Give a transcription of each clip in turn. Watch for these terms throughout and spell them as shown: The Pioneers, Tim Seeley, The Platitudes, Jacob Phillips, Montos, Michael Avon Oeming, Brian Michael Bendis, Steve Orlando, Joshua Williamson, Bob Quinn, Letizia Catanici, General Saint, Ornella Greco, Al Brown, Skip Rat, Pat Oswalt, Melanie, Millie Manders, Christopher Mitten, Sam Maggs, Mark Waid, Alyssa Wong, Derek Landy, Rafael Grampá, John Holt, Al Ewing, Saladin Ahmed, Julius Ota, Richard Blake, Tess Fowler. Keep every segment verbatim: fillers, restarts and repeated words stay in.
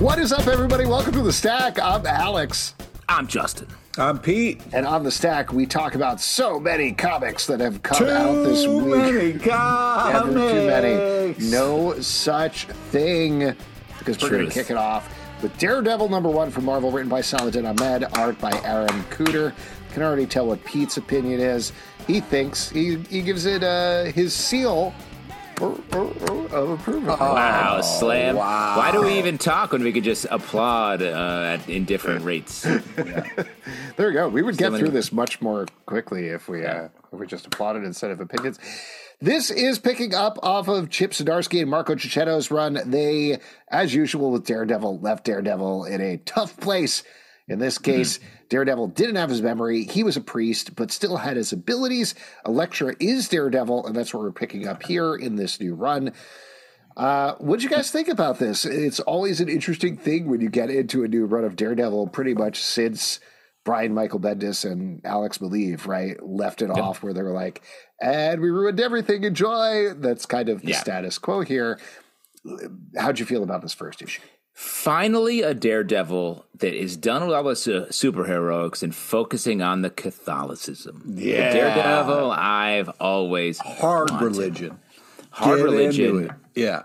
What is up, everybody? Welcome to The Stack. I'm Alex. I'm Justin. I'm Pete. And on The Stack, we talk about so many comics that have come too out this week. Many comics. Yeah, too many. No such thing, because Truth. We're going to kick it off with Daredevil number one from Marvel, written by Saladin Ahmed, art by Aaron Kuder. Can already tell what Pete's opinion is. He thinks, he, he gives it uh, his seal of approval. Wow, slam. Wow. Why do we even talk when we could just applaud uh, at in different rates? Yeah. There we go. We would get through this much more quickly if we, uh, if we just applauded instead of opinions. This is picking up off of Chip Zdarsky and Marco Cicchetto's run. They, as usual with Daredevil, left Daredevil in a tough place. In this case, mm-hmm. Daredevil didn't have his memory. He was a priest, but still had his abilities. Elektra is Daredevil, and that's what we're picking up here in this new run. Uh, what'd you guys think about this? It's always an interesting thing when you get into a new run of Daredevil, pretty much since Brian Michael Bendis and Alex Maleev, right, left it yep. off where they were like, and we ruined everything, enjoy. That's kind of the yeah. status quo here. How'd you feel about this first issue? Finally, a Daredevil that is done with all the su- superheroics and focusing on the Catholicism. Yeah. The Daredevil I've always Hard wanted. religion. Hard Get religion. Into it. Yeah.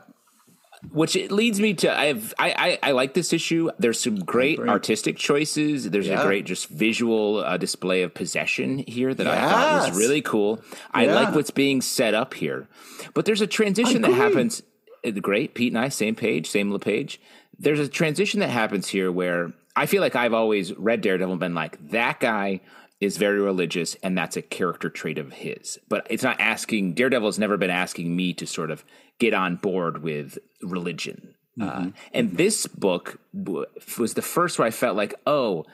Which it leads me to, I've, I, I I like this issue. There's some great, great. artistic choices. There's yeah. a great just visual uh, display of possession here that yes. I thought was really cool. Yeah. I like what's being set up here. But there's a transition that happens. Great. Pete and I, same page, same LePage. There's a transition that happens here where I feel like I've always read Daredevil and been like, that guy is very religious and that's a character trait of his. But it's not asking, Daredevil's never been asking me to sort of get on board with religion. Mm-hmm. Uh, and mm-hmm. this book was the first where I felt like, oh,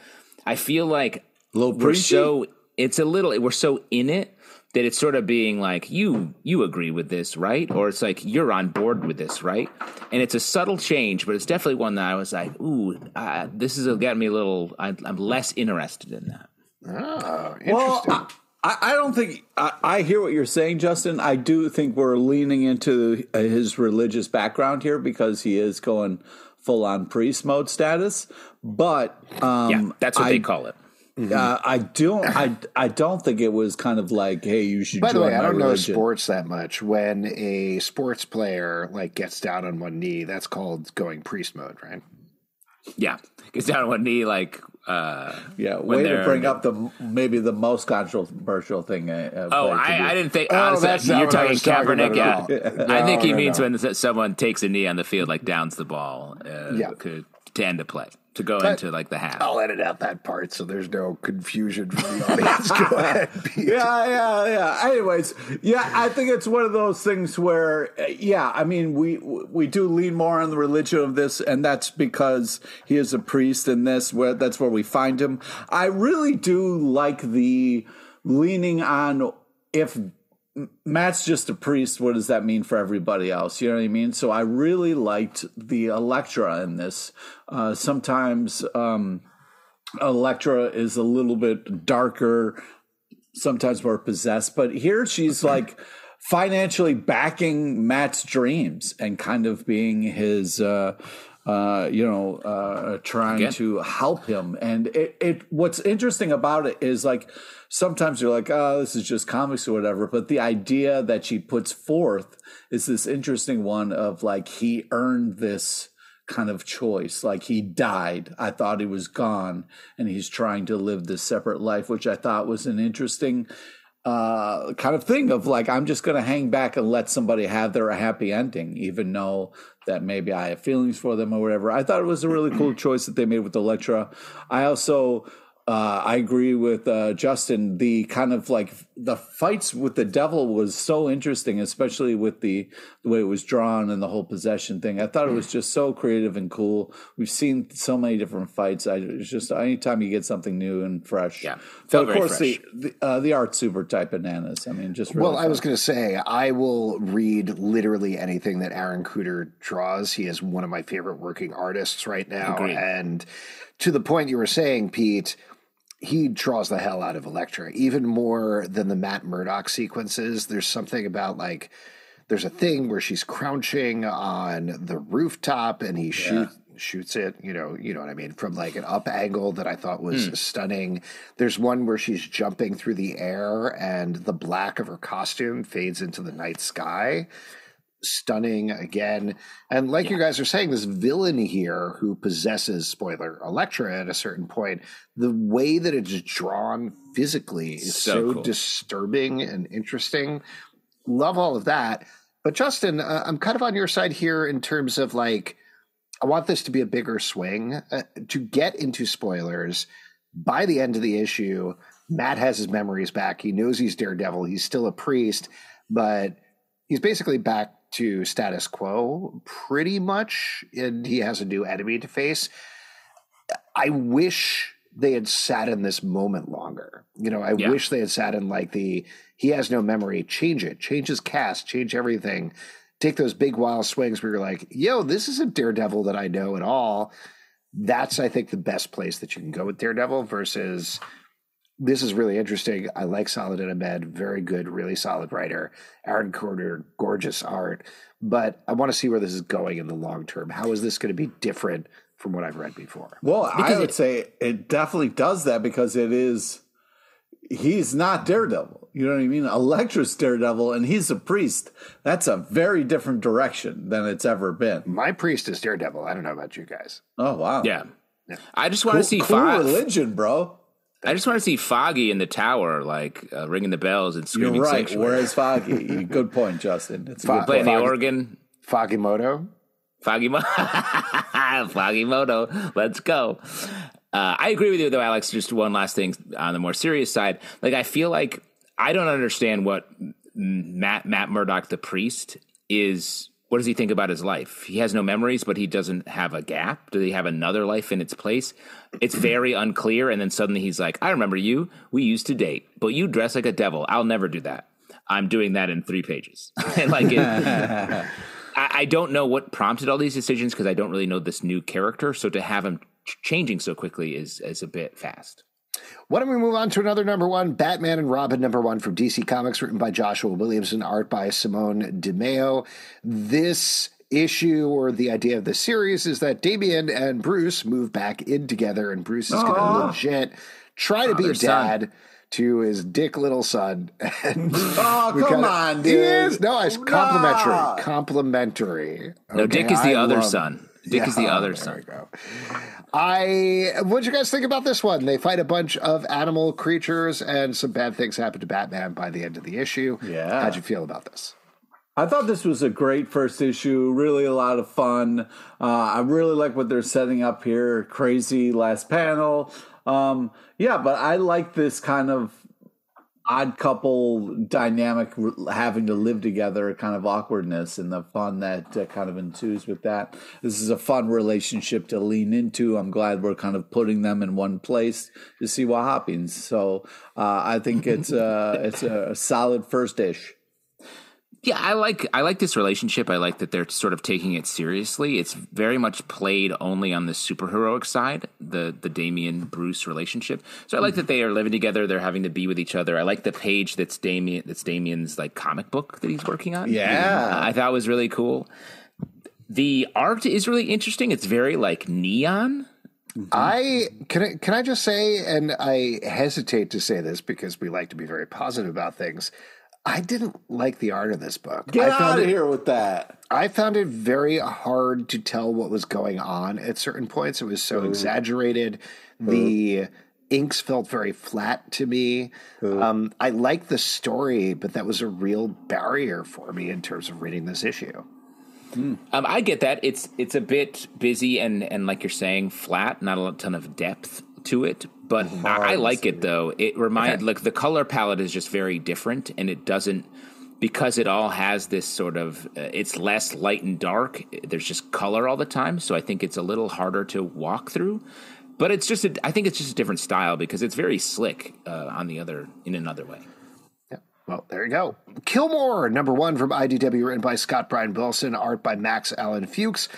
I feel like we're so, it's a little, we're so in it that it's sort of being like, you you agree with this, right? Or it's like, you're on board with this, right? And it's a subtle change, but it's definitely one that I was like, ooh, uh, this has got me a little, I, I'm less interested in that. Oh, interesting. Well, I, I don't think, I, I hear what you're saying, Justin. I do think we're leaning into his religious background here because he is going full-on priest mode status. But um, yeah, that's what I, they call it. Mm-hmm. Uh, I don't. I I don't think it was kind of like, hey, you should. By the way, I don't religion. know sports that much. When a sports player like gets down on one knee, that's called going priest mode, right? Yeah, gets down on one knee, like uh, yeah. Way to bring up the maybe the most controversial thing. Uh, oh, I, I didn't think. Oh, honestly, you're talking Kaepernick. Talking yeah. no, I think he no, means no. when someone takes a knee on the field, like downs the ball, uh, yeah. could, to end a play. To go but into like the half. I'll edit out that part so there's no confusion for the audience. Go ahead, Pete. Yeah, yeah, yeah. Anyways, yeah, I think it's one of those things where, yeah, I mean, we we do lean more on the religion of this, and that's because he is a priest in this, where that's where we find him. I really do like the leaning on if Matt's just a priest, what does that mean for everybody else? You know what I mean? So I really liked the Elektra in this. Uh, sometimes um, Elektra is a little bit darker, sometimes more possessed. But here she's like financially backing Matt's dreams and kind of being his, uh, uh, you know, uh, trying Again. to help him. And it, it what's interesting about it is like, sometimes you're like, oh, this is just comics or whatever. But the idea that she puts forth is this interesting one of like, he earned this kind of choice. Like he died. I thought he was gone. And he's trying to live this separate life, which I thought was an interesting uh, kind of thing of like, I'm just going to hang back and let somebody have their happy ending, even though that maybe I have feelings for them or whatever. I thought it was a really cool choice that they made with Elektra. I also... Uh, I agree with uh, Justin. The kind of like the fights with the devil was so interesting, especially with the, the way it was drawn and the whole possession thing. I thought it was just so creative and cool. We've seen so many different fights. I it's just anytime you get something new and fresh. Yeah, but of course fresh. the the, uh, the art super type bananas. I mean, just really well. Fun. I was going to say I will read literally anything that Aaron Kuder draws. He is one of my favorite working artists right now, Agreed. and to the point you were saying, Pete. He draws the hell out of Elektra, even more than the Matt Murdock sequences. There's something about like, there's a thing where she's crouching on the rooftop and he yeah. shoots shoots it, you know, you know what I mean, from like an up angle that I thought was mm. stunning. There's one where she's jumping through the air and the black of her costume fades into the night sky. Stunning again. And like yeah. you guys are saying, this villain here who possesses, spoiler, Elektra at a certain point, the way that it's drawn physically is so, so cool. disturbing and interesting. Love all of that. But Justin, uh, I'm kind of on your side here in terms of like, I want this to be a bigger swing. Uh, to get into spoilers, by the end of the issue, Matt has his memories back. He knows he's Daredevil. He's still a priest, but he's basically back to status quo pretty much, and he has a new enemy to face. I wish they had sat in this moment longer. You know, I yeah. wish they had sat in like the, he has no memory, change it, change his cast, change everything. Take those big wild swings where you're like, yo, this isn't Daredevil that I know at all. That's, I think, the best place that you can go with Daredevil versus this is really interesting. I like Saladin Ahmed, very good, really solid writer. Aaron Kuder, gorgeous art. But I want to see where this is going in the long term. How is this going to be different from what I've read before? Well, because I would it, say it definitely does that because it is, he's not Daredevil. You know what I mean? Elektra's Daredevil, and he's a priest. That's a very different direction than it's ever been. My priest is Daredevil. I don't know about you guys. Oh, wow. Yeah. yeah. I just want cool, to see cool Fog. religion, bro. I just want to see Foggy in the tower, like uh, ringing the bells and screaming. You're right. Sanctuary. Where is Foggy? Good point, Justin. It's Fog- playing Foggy. The organ. Foggy Moto. Foggy Moto. Foggy Moto. Let's go. Uh, I agree with you, though, Alex. Just one last thing on the more serious side. Like, I feel like I don't understand what Matt, Matt Murdock, the priest, is. What does he think about his life? He has no memories, but he doesn't have a gap. Does he have another life in its place? It's very unclear. And then suddenly he's like, I remember you. We used to date, but you dress like a devil. I'll never do that. I'm doing that in three pages. And like, it, I, I don't know what prompted all these decisions because I don't really know this new character. So to have him changing so quickly is is a bit fast. Why don't we move on to another number one, Batman and Robin number one from D C Comics, written by Joshua Williamson, art by Simone DiMeo. This issue, or the idea of the series, is that Damian and Bruce move back in together, and Bruce is going to legit try to oh, be a dad son. to his dick little son. And oh, come kinda, on, dude. Is, no, it's nah. complimentary. Complimentary. Okay? No, Dick is the I other love- son. Dick yeah, is the other side. I, what'd you guys think about this one? They fight a bunch of animal creatures and some bad things happen to Batman by the end of the issue. Yeah. How'd you feel about this? I thought this was a great first issue. Really a lot of fun. Uh, I really like what they're setting up here. Crazy last panel. Um, yeah, but I like this kind of odd couple dynamic, having to live together, kind of awkwardness, and the fun that uh, kind of ensues with that. This is a fun relationship to lean into. I'm glad we're kind of putting them in one place to see what happens. So uh, I think it's uh, it's a solid first ish. Yeah, I like I like this relationship. I like that they're sort of taking it seriously. It's very much played only on the superheroic side, the the Damian Bruce relationship. So I like that they are living together. They're having to be with each other. I like the page that's Damian that's Damian's like comic book that he's working on. Yeah, uh, I thought it was really cool. The art is really interesting. It's very like neon. Mm-hmm. I can I, can I just say, and I hesitate to say this because we like to be very positive about things. I didn't like the art of this book. Get I found out of it, here with that. I found it very hard to tell what was going on at certain points. It was so Ooh. exaggerated. Ooh. The inks felt very flat to me. Um, I liked the story, but that was a real barrier for me in terms of reading this issue. Mm. Um, I get that. It's it's a bit busy and, and like you're saying, flat, not a ton of depth to it. But oh, I, I like it, though. It reminds, okay. like, the color palette is just very different, and it doesn't, because it all has this sort of, uh, it's less light and dark. There's just color all the time, so I think it's a little harder to walk through. But it's just, a, I think it's just a different style, because it's very slick uh, on the other, in another way. Yeah. Well, there you go. Kilmore, number one from I D W, written by Scott Bryan Belson, art by Max Alan Fuchs.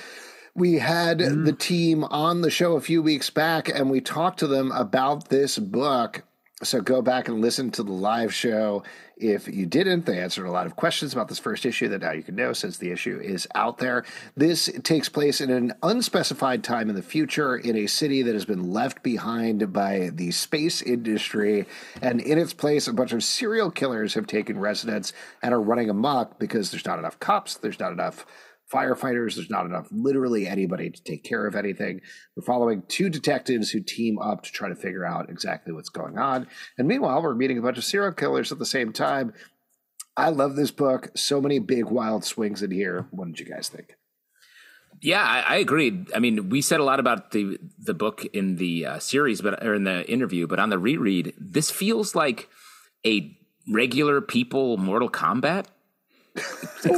We had mm. the team on the show a few weeks back, and we talked to them about this book. So go back and listen to the live show. If you didn't, they answered a lot of questions about this first issue that now you can know since the issue is out there. This takes place in an unspecified time in the future in a city that has been left behind by the space industry. And in its place, a bunch of serial killers have taken residence and are running amok because there's not enough cops, there's not enough firefighters, there's not enough literally anybody to take care of anything. We're following two detectives who team up to try to figure out exactly what's going on. And meanwhile, we're meeting a bunch of serial killers at the same time. I love this book. So many big, wild swings in here. What did you guys think? Yeah, I, I agreed. I mean, we said a lot about the the book in the uh, series, but or in the interview, but on the reread, this feels like a regular people Mortal Kombat.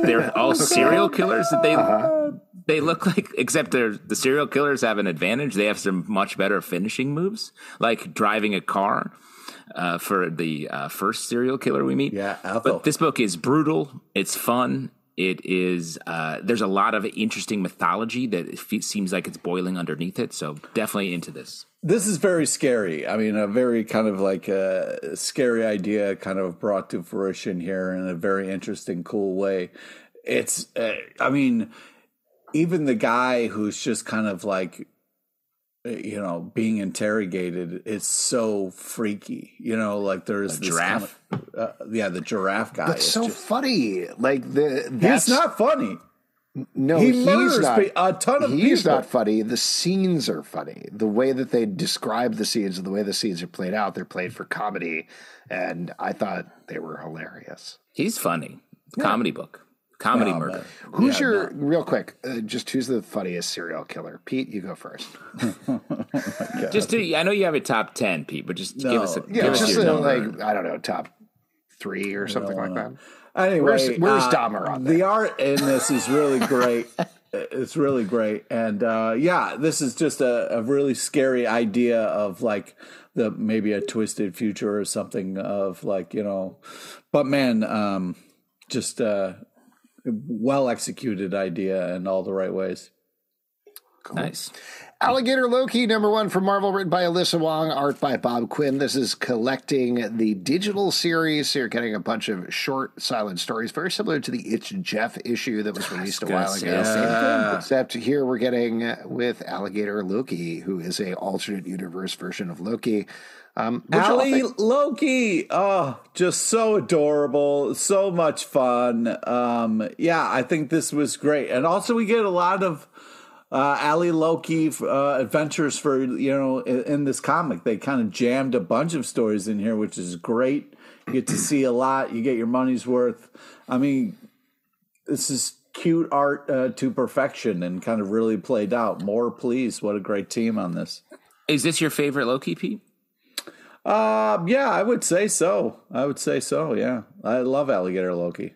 They're all serial killers. They uh-huh. they look like, except they're the serial killers have an advantage. They have some much better finishing moves, like driving a car uh, for the uh, first serial killer we meet. Yeah, I'll but go. This book is brutal. It's fun. It is. Uh, there's a lot of interesting mythology that it seems like it's boiling underneath it. So definitely into this. This is very scary. I mean, a very kind of like a scary idea kind of brought to fruition here in a very interesting, cool way. It's, uh, I mean, even the guy who's just kind of like, you know, being interrogated, it's so freaky. You know, like there's the giraffe. Kind of, uh, yeah, the giraffe guy. That's so just funny. Like the that's he's not funny. No, he he's not. A ton of he's people. Not funny. The scenes are funny. The way that they describe the scenes and the way the scenes are played out, they're played for comedy, and I thought they were hilarious. He's funny. Yeah. Comedy book. Comedy no, murder. Who's yeah, your no. real quick? Uh, just who's the funniest serial killer? Pete, you go first. Oh my God. Just to, I know you have a top ten, Pete, but just no. give us a yeah, give us just your a, like I don't know, top three or something like know. that. Anyway, where's, where's uh, Dahmer on that? The art in this is really great. It's really great. And uh, yeah, this is just a, a really scary idea of like the maybe a twisted future or something of like, you know, but man, um, just a well executed idea in all the right ways. Cool. Nice. Alligator Loki, number one from Marvel, written by Alyssa Wong, art by Bob Quinn. This is collecting the digital series. So you're getting a bunch of short, silent stories, very similar to the It's Jeff issue that was released a while ago. Yeah. Except here we're getting with Alligator Loki, who is a alternate universe version of Loki. Um, Allie Loki, oh, just so adorable, so much fun. Um, yeah, I think this was great. And also we get a lot of Uh, Ali Loki uh, adventures for, you know, in, in this comic. They kind of jammed a bunch of stories in here, which is great. You get to see a lot. You get your money's worth. I mean, this is cute art uh, to perfection and kind of really played out. More, please. What a great team on this. Is this your favorite Loki, Pete? Uh, yeah, I would say so. I would say so, yeah. I love Alligator Loki.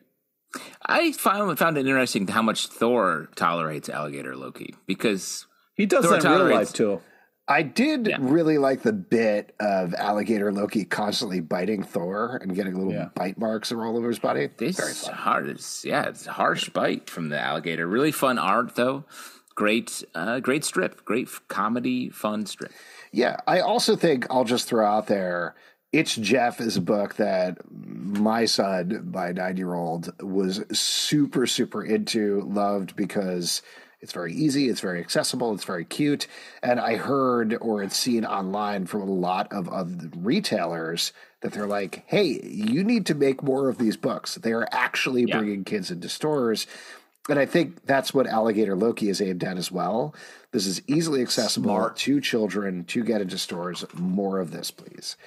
I found, found it interesting how much Thor tolerates Alligator Loki because he does Thor that in real life too. I did yeah. really like the bit of Alligator Loki constantly biting Thor and getting little yeah. bite marks all over his body. This is hard. It's, yeah, it's a harsh bite from the alligator. Really fun art though. Great, uh, great strip. Great comedy, fun strip. Yeah, I also think I'll just throw out there. It's Jeff is a book that my son, my nine-year-old, was super, super into, loved because it's very easy, it's very accessible, it's very cute. And I heard or had seen online from a lot of, of retailers that they're like, hey, you need to make more of these books. They are actually yeah. bringing kids into stores. And I think that's what Alligator Loki is aimed at as well. This is easily accessible Smart. to children to get into stores. More of this, please.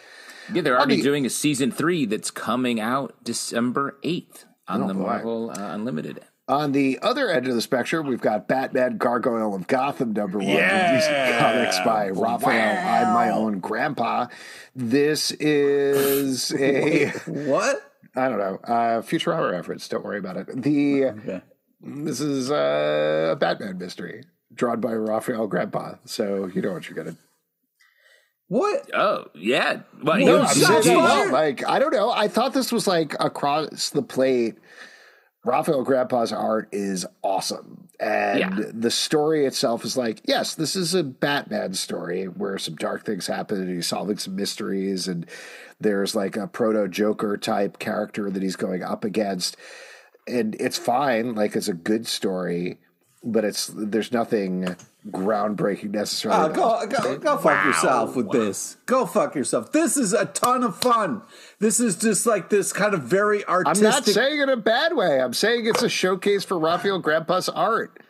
Yeah, they're already I mean, doing a season three that's coming out December eighth on the Marvel uh, Unlimited. On the other end of the spectrum, we've got Batman Gargoyle of Gotham, number one. Yeah. D C Comics by Rafael wow. I'm My Own Grampá. This is a... what? I don't know. Uh, Futurama reference. Don't worry about it. The okay. This is uh, a Batman mystery drawn by Rafael Grampá. So you know what you're going to... What? Oh, yeah. Well, no, I'm saying, well, like, I don't know. I thought this was like across the plate Rafael Grampá's art is awesome. And yeah. the story itself is like, yes, this is a Batman story where some dark things happen and he's solving some mysteries. And there's like a proto-Joker type character that he's going up against. And it's fine. Like, it's a good story, but it's there's nothing groundbreaking necessarily. Oh, go go, go fuck wow. yourself with wow. this. Go fuck yourself. This is a ton of fun. This is just like this kind of very artistic. I'm not saying it in a bad way. I'm saying it's a showcase for Rafael Grampá's art.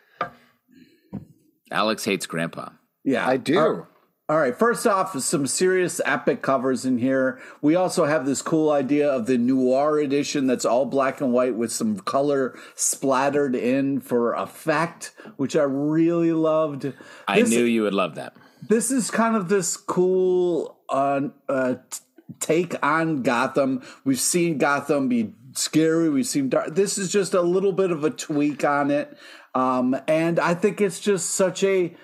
Alex hates Grampá. Yeah, I do. All right. All right. First off, some serious epic covers in here. We also have this cool idea of the noir edition that's all black and white with some color splattered in for effect, which I really loved. This, I knew you would love that. This is kind of this cool uh, uh, take on Gotham. We've seen Gotham be scary. We've seen dark. This is just a little bit of a tweak on it. Um, and I think it's just such a...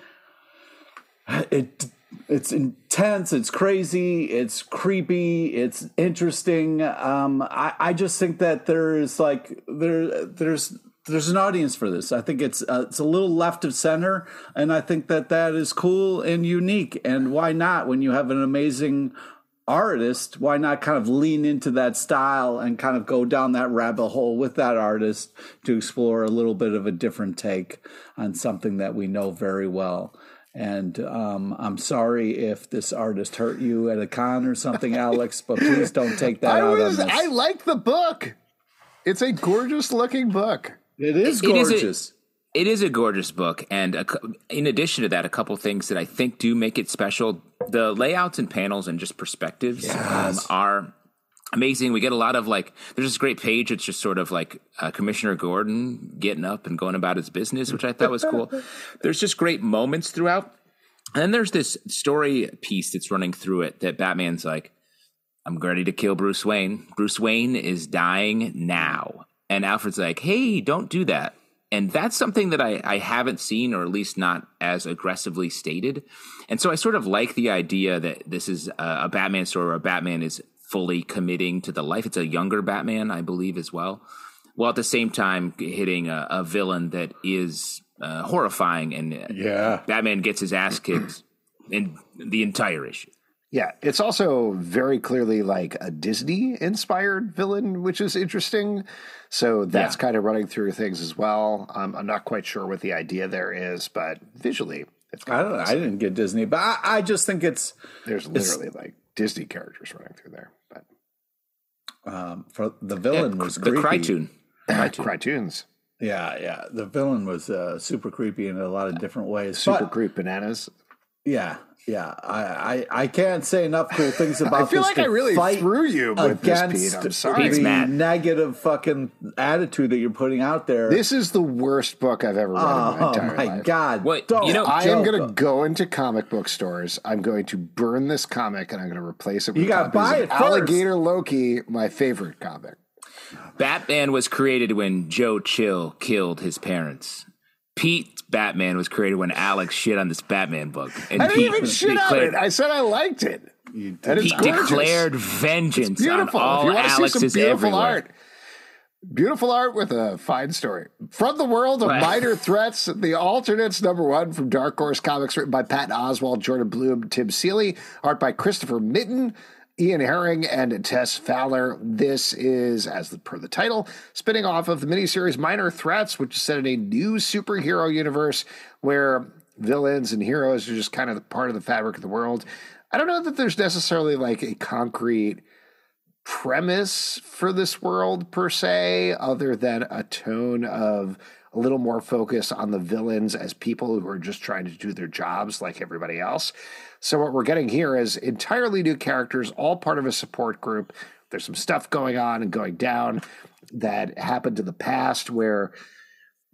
It, It's intense, it's crazy, it's creepy, it's interesting. Um, I, I just think that there's like there there's there's an audience for this. I think it's uh, it's a little left of center, and I think that that is cool and unique. And why not? When you have an amazing artist, why not kind of lean into that style and kind of go down that rabbit hole with that artist to explore a little bit of a different take on something that we know very well. And um, I'm sorry if this artist hurt you at a con or something, Alex, but please don't take that I out was, on this. I like the book. It's a gorgeous-looking book. It is gorgeous. It is, a, it is a gorgeous book. And a, in addition to that, a couple things that I think do make it special. The layouts and panels and just perspectives yes. um, are amazing. We get a lot of, like, there's this great page. It's just sort of like uh, Commissioner Gordon getting up and going about his business, which I thought was cool. There's just great moments throughout. And then there's this story piece that's running through it that Batman's like, I'm ready to kill Bruce Wayne. Bruce Wayne is dying now. And Alfred's like, hey, don't do that. And that's something that I, I haven't seen, or at least not as aggressively stated. And so I sort of like the idea that this is a, a Batman story where Batman is fully committing to the life. It's a younger Batman, I believe, as well. While at the same time hitting a, a villain that is uh, horrifying, and yeah. Batman gets his ass kicked in the entire issue. Yeah, it's also very clearly like a Disney-inspired villain, which is interesting. So that's yeah. kind of running through things as well. Um, I'm not quite sure what the idea there is, but visually, it's kind I don't. Of I didn't get Disney, but I, I just think it's there's literally it's, like Disney characters running through there. Um, for the villain yeah, was the Crytoon. Crytoons. Yeah, yeah. The villain was uh, super creepy in a lot of different ways. Super but, creep bananas. Yeah, yeah. I, I, I can't say enough cool things about. I feel this like I really threw you with this, Pete. I'm sorry. The negative fucking attitude that you're putting out there. This is the worst book I've ever read oh, in my entire life. Oh my god! What, you know, I am going to go into comic book stores. I'm going to burn this comic and I'm going to replace it with you gotta buy it first. Alligator Loki, my favorite comic. Batman was created when Joe Chill killed his parents. Pete Batman was created when Alex shit on this Batman book. And I didn't Pete even shit declared, on it. I said I liked it. You did. He declared vengeance on all Alex's beautiful everywhere. Art. Beautiful art with a fine story. From the world of right. Minor Threats, the alternates number one from Dark Horse Comics, written by Pat Oswalt, Jordan Bloom, Tim Seeley, art by Christopher Mitten, Ian Herring, and Tess Fowler. This is, as the, per the title, spinning off of the miniseries Minor Threats, which is set in a new superhero universe where villains and heroes are just kind of part of the fabric of the world. I don't know that there's necessarily like a concrete premise for this world per se, other than a tone of a little more focus on the villains as people who are just trying to do their jobs like everybody else. So what we're getting here is entirely new characters, all part of a support group. There's some stuff going on and going down that happened in the past where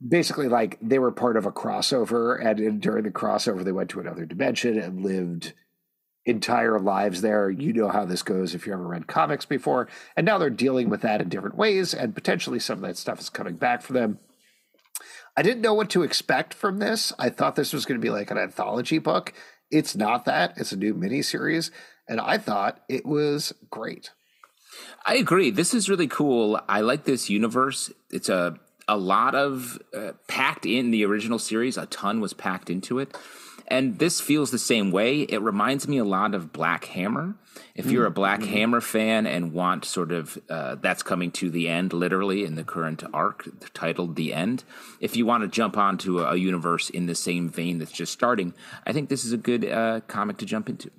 basically like they were part of a crossover, and during the crossover, they went to another dimension and lived entire lives there. You know how this goes if you ever read comics before. And now they're dealing with that in different ways, and potentially some of that stuff is coming back for them. I didn't know what to expect from this. I thought this was going to be like an anthology book. It's not that. It's a new miniseries, and I thought it was great. I agree. This is really cool. I like this universe. It's a a lot of uh, packed in the original series. A ton was packed into it. And this feels the same way. It reminds me a lot of Black Hammer. If you're a Black mm-hmm. Hammer fan and want sort of uh, that's coming to the end, literally, in the current arc titled The End, if you want to jump onto a, a universe in the same vein that's just starting, I think this is a good uh, comic to jump into.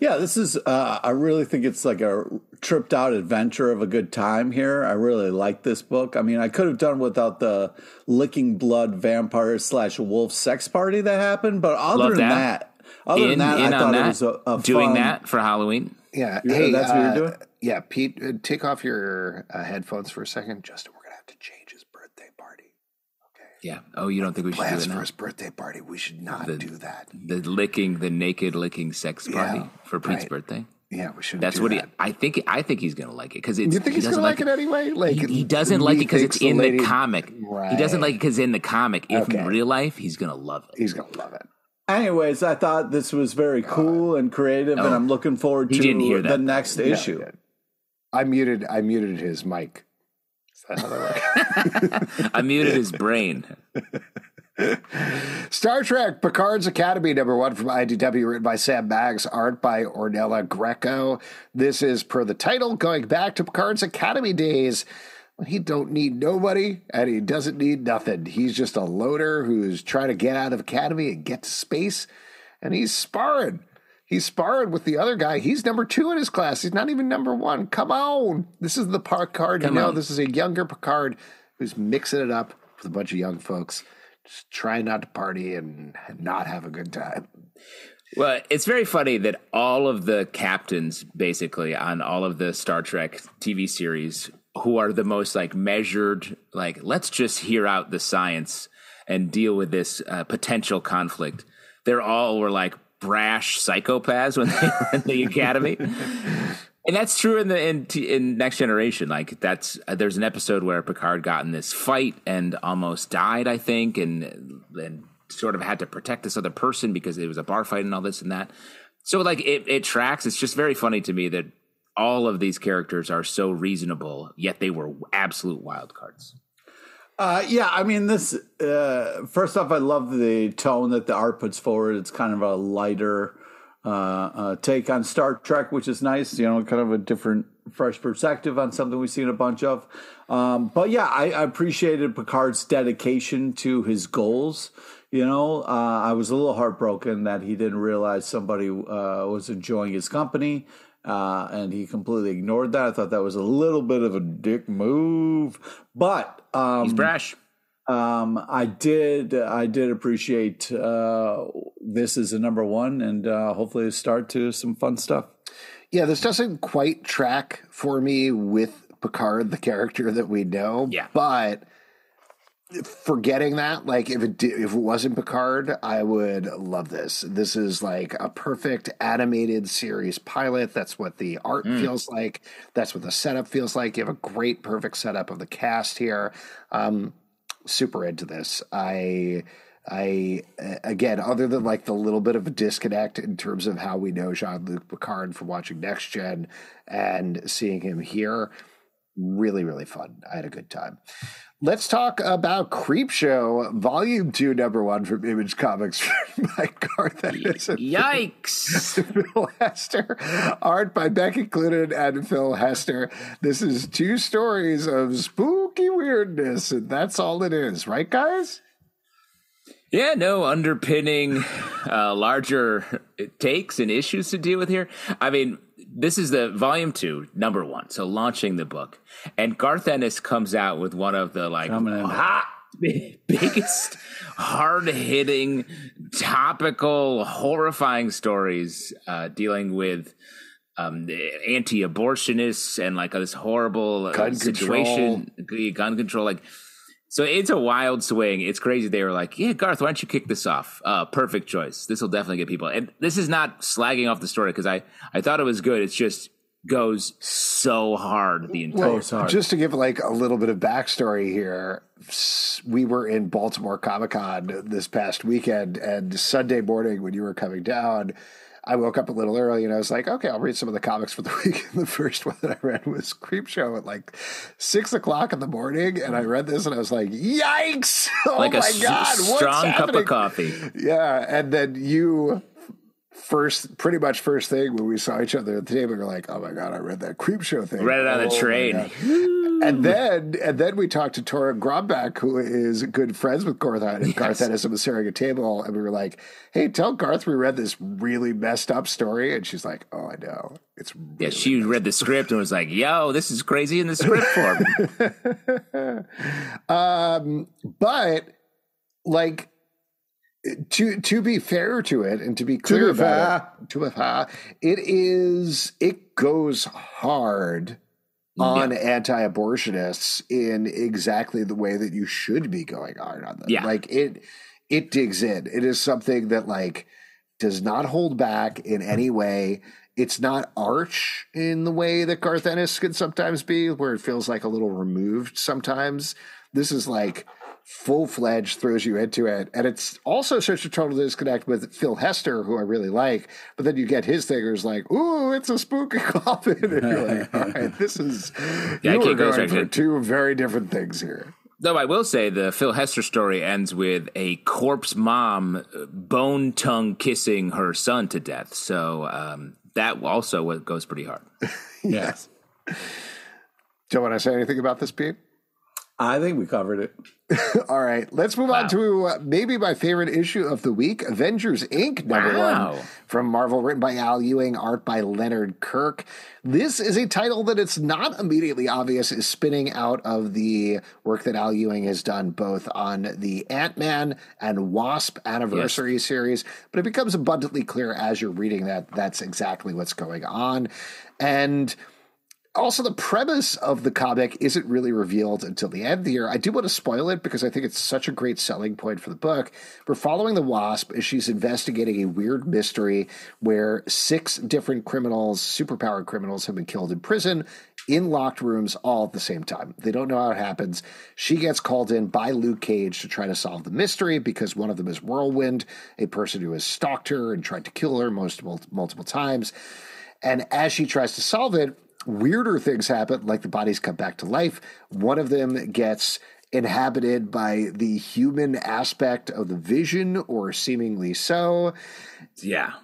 Yeah, this is uh, I really think it's like a tripped out adventure of a good time here. I really like this book. I mean, I could have done without the licking blood vampire slash wolf sex party that happened. But other Love than that, that other in, than that, I thought that. It was a, a doing fun, that for Halloween. Yeah. You know, hey, that's uh, what you're doing. Yeah. Pete, take off your uh, headphones for a second. Justin, we're going to have to change his birthday party. Okay. Yeah. Oh, you don't think we should do that? Plans for his birthday party. We should not the, do that. The licking, the naked licking sex party. Yeah. For Pete's right. birthday, yeah, we should. That's do what that. he. I think. I think he's gonna like it because it's. You think he's he gonna like it, it anyway? Like he, he doesn't like it because it's the in lady, the comic. Right. He doesn't like it because in the comic. If okay. in real life, he's gonna love it. He's gonna love it. Anyways, I thought this was very cool uh, and creative, no, and I'm looking forward to the next no, issue. Good. I muted. I muted his mic. Is that how that works? I muted his brain. Star Trek Picard's Academy number one from I D W, written by Sam Maggs, art by Ornella Greco. This is, per the title, going back to Picard's Academy days when he don't need nobody and he doesn't need nothing. He's just a loner who's trying to get out of Academy and get to space, and he's sparring. He's sparring with the other guy. He's number two in his class. He's not even number one. Come on. This is the Picard. Come you know, on. This is a younger Picard who's mixing it up with a bunch of young folks. Just try not to party and not have a good time. Well, it's very funny that all of the captains, basically, on all of the Star Trek T V series, who are the most like measured, like, let's just hear out the science and deal with this uh, potential conflict. They're all were like brash psychopaths when they were in the Academy. And that's true in the in, in Next Generation. Like that's uh, there's an episode where Picard got in this fight and almost died, I think, and and sort of had to protect this other person because it was a bar fight and all this and that. So like it it tracks. It's just very funny to me that all of these characters are so reasonable, yet they were absolute wild cards. Uh, yeah, I mean, this. Uh, first off, I love the tone that the art puts forward. It's kind of a lighter Uh, uh, take on Star Trek, which is nice, you know, kind of a different, fresh perspective on something we've seen a bunch of. Um, but yeah, I, I appreciated Picard's dedication to his goals. You know, uh, I was a little heartbroken that he didn't realize somebody uh, was enjoying his company, uh, and he completely ignored that. I thought that was a little bit of a dick move, but um, he's brash. Um, I did, I did appreciate, uh, this is a number one and, uh, hopefully start to some fun stuff. Yeah. This doesn't quite track for me with Picard, the character that we know, yeah. but forgetting that, like if it, did, if it wasn't Picard, I would love this. This is like a perfect animated series pilot. That's what the art mm. feels like. That's what the setup feels like. You have a great, perfect setup of the cast here. Um, Super into this. I, I again, other than like the little bit of a disconnect in terms of how we know Jean-Luc Picard from watching Next Gen and seeing him here, really, really fun. I had a good time. Let's talk about Creepshow, Volume Two, Number One from Image Comics, by Garth Ennis. Yikes! Phil Hester, art by Becky Clinton and Phil Hester. This is two stories of spooky weirdness, and that's all it is, right, guys? Yeah, no underpinning, uh, larger takes and issues to deal with here. I mean, this is the volume two, number one. So launching the book, and Garth Ennis comes out with one of the like hot, biggest, hard hitting, topical, horrifying stories uh, dealing with um, anti-abortionists and like this horrible gun situation, control. gun control, like. So it's a wild swing. It's crazy. They were like, yeah, Garth, why don't you kick this off? Uh, perfect choice. This will definitely get people. And this is not slagging off the story because I, I thought it was good. It just goes so hard the entire time. Well, just to give like a little bit of backstory here, we were in Baltimore Comic Con this past weekend, and Sunday morning when you were coming down, I woke up a little early and I was like, okay, I'll read some of the comics for the week. And the first one that I read was Creepshow at like six o'clock in the morning. And I read this and I was like, yikes. Oh like my a God. What's strong happening? Cup of coffee. Yeah. And then you first, pretty much first thing when we saw each other at the table, you're like, oh my God, I read that Creepshow thing. Read it on oh, a train. And then and then we talked to Torun Gromback, who is good friends with Garth Ennis. Yes. Garth Ennis was sharing a table, and we were like, hey, tell Garth we read this really messed up story. And she's like, oh, I know. It's really yeah, she read up. the script and was like, yo, this is crazy in the script form. um, but, like, to to be fair to it and to be clear to about it, to fair, it is, it goes hard on yeah. anti-abortionists in exactly the way that you should be going hard on them. Yeah. Like it, it digs in. It is something that like does not hold back in any way. It's not arch in the way that Garth Ennis can sometimes be, where it feels like a little removed sometimes. This is like full-fledged throws you into it. And it's also such a total disconnect with Phil Hester, who I really like, but then you get his thing who's like, ooh, it's a spooky coffin. And you're like, all right, this is, yeah, you are going for two very different things here. Though I will say the Phil Hester story ends with a corpse mom bone tongue kissing her son to death. So um, that also goes pretty hard. Yes. Yeah. Don't want to say anything about this, Pete? I think we covered it. All right. Let's move wow. on to uh, maybe my favorite issue of the week, Avengers, Incorporated, number wow. one, from Marvel, written by Al Ewing, art by Leonard Kirk. This is a title that it's not immediately obvious is spinning out of the work that Al Ewing has done both on the Ant-Man and Wasp anniversary yes. series, but it becomes abundantly clear as you're reading that that's exactly what's going on. And also, the premise of the comic isn't really revealed until the end of the year. I do want to spoil it because I think it's such a great selling point for the book. We're following the Wasp as she's investigating a weird mystery where six different criminals, superpowered criminals, have been killed in prison in locked rooms all at the same time. They don't know how it happens. She gets called in by Luke Cage to try to solve the mystery because one of them is Whirlwind, a person who has stalked her and tried to kill her most, multiple times. And as she tries to solve it, weirder things happen, like the bodies come back to life. One of them gets inhabited by the human aspect of the Vision, or seemingly so. Yeah.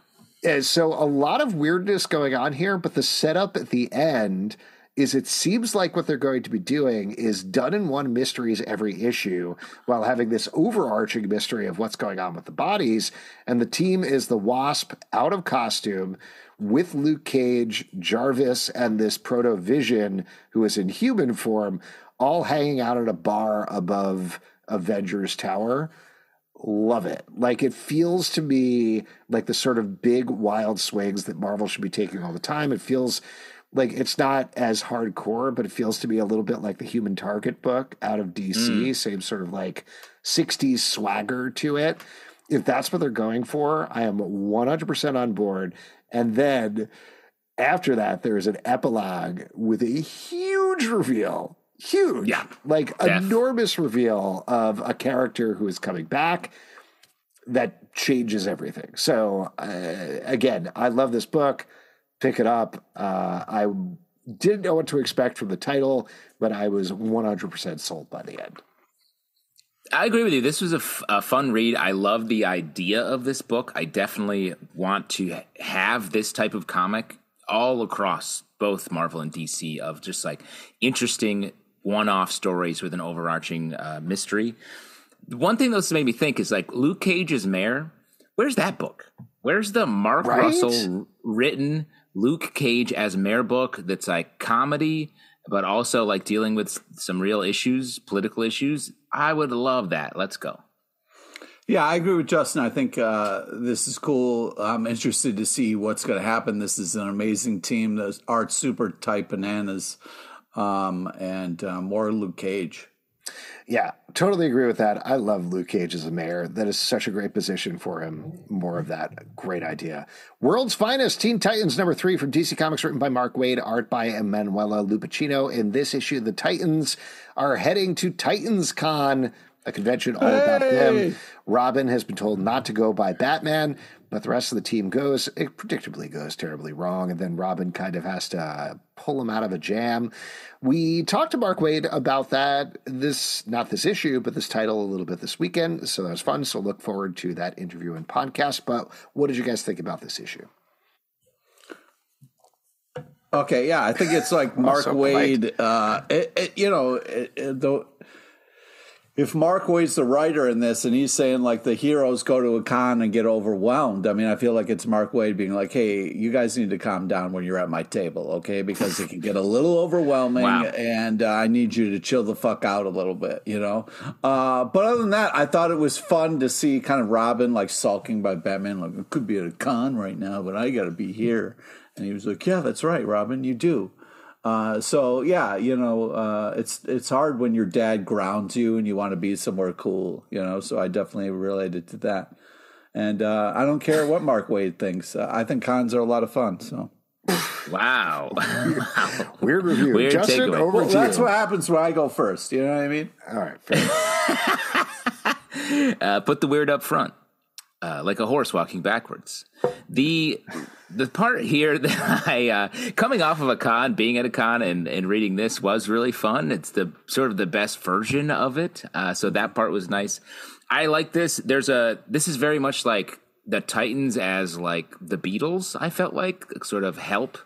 And so a lot of weirdness going on here, but the setup at the end is it seems like what they're going to be doing is done in one mysteries every issue while having this overarching mystery of what's going on with the bodies. And the team is the Wasp out of costume with Luke Cage, Jarvis, and this proto-Vision who is in human form, all hanging out at a bar above Avengers Tower. Love it. Like, it feels to me like the sort of big wild swings that Marvel should be taking all the time. It feels like it's not as hardcore, but it feels to me a little bit like the Human Target book out of D C, mm. same sort of like sixties swagger to it. If that's what they're going for, I am one hundred percent on board. And then after that, there is an epilogue with a huge reveal, huge, yeah. like Death. enormous reveal of a character who is coming back that changes everything. So uh, again, I love this book. Pick it up. Uh, I didn't know what to expect from the title, but I was one hundred percent sold by the end. I agree with you. This was a, f- a fun read. I love the idea of this book. I definitely want to ha- have this type of comic all across both Marvel and D C, of just like interesting one-off stories with an overarching uh, mystery. One thing that's made me think is like Luke Cage's Mare. Where's that book? Where's the Mark right? Russell written Luke Cage as Mare book that's like comedy, but also like dealing with some real issues, political issues? I would love that. Let's go. Yeah, I agree with Justin. I think uh, this is cool. I'm interested to see what's going to happen. This is an amazing team. Those art super tight bananas, um, and uh, more Luke Cage. Yeah, totally agree with that. I love Luke Cage as a mayor. That is such a great position for him. More of that. Great idea. World's Finest, Teen Titans number three from D C Comics, written by Mark Waid, art by Emanuela Lupacino. In this issue, the Titans are heading to TitansCon, a convention all hey! about them. Robin has been told not to go by Batman, but the rest of the team goes. It predictably goes terribly wrong, and then Robin kind of has to pull him out of a jam. We talked to Mark Waid about that, this not this issue, but this title a little bit this weekend, so that was fun. So look forward to that interview and podcast. But what did you guys think about this issue? Okay, yeah, I think it's like Mark Waid, uh, it, it, you know, it, it, the, if Mark Waid's the writer in this and he's saying like the heroes go to a con and get overwhelmed, I mean, I feel like it's Mark Waid being like, hey, you guys need to calm down when you're at my table, okay, because it can get a little overwhelming. Wow. And uh, I need you to chill the fuck out a little bit, you know. Uh, but other than that, I thought it was fun to see kind of Robin like sulking by Batman, like, it could be at a con right now, but I got to be here. And he was like, yeah, that's right, Robin, you do. Uh, so, yeah, you know, uh, it's it's hard when your dad grounds you and you want to be somewhere cool, you know. So I definitely related to that. And uh, I don't care what Mark Waid thinks. Uh, I think cons are a lot of fun, so. Wow. Wow. Weird review. Weird Justin, over well, to that's you. What happens when I go first, you know what I mean? All right, fair enough. uh, put the weird up front. Uh, like a horse walking backwards. The the part here that I, uh, coming off of a con, being at a con and, and reading this was really fun. It's the sort of the best version of it. Uh, so that part was nice. I like this. There's a, this is very much like the Titans as like the Beatles, I felt like, sort of help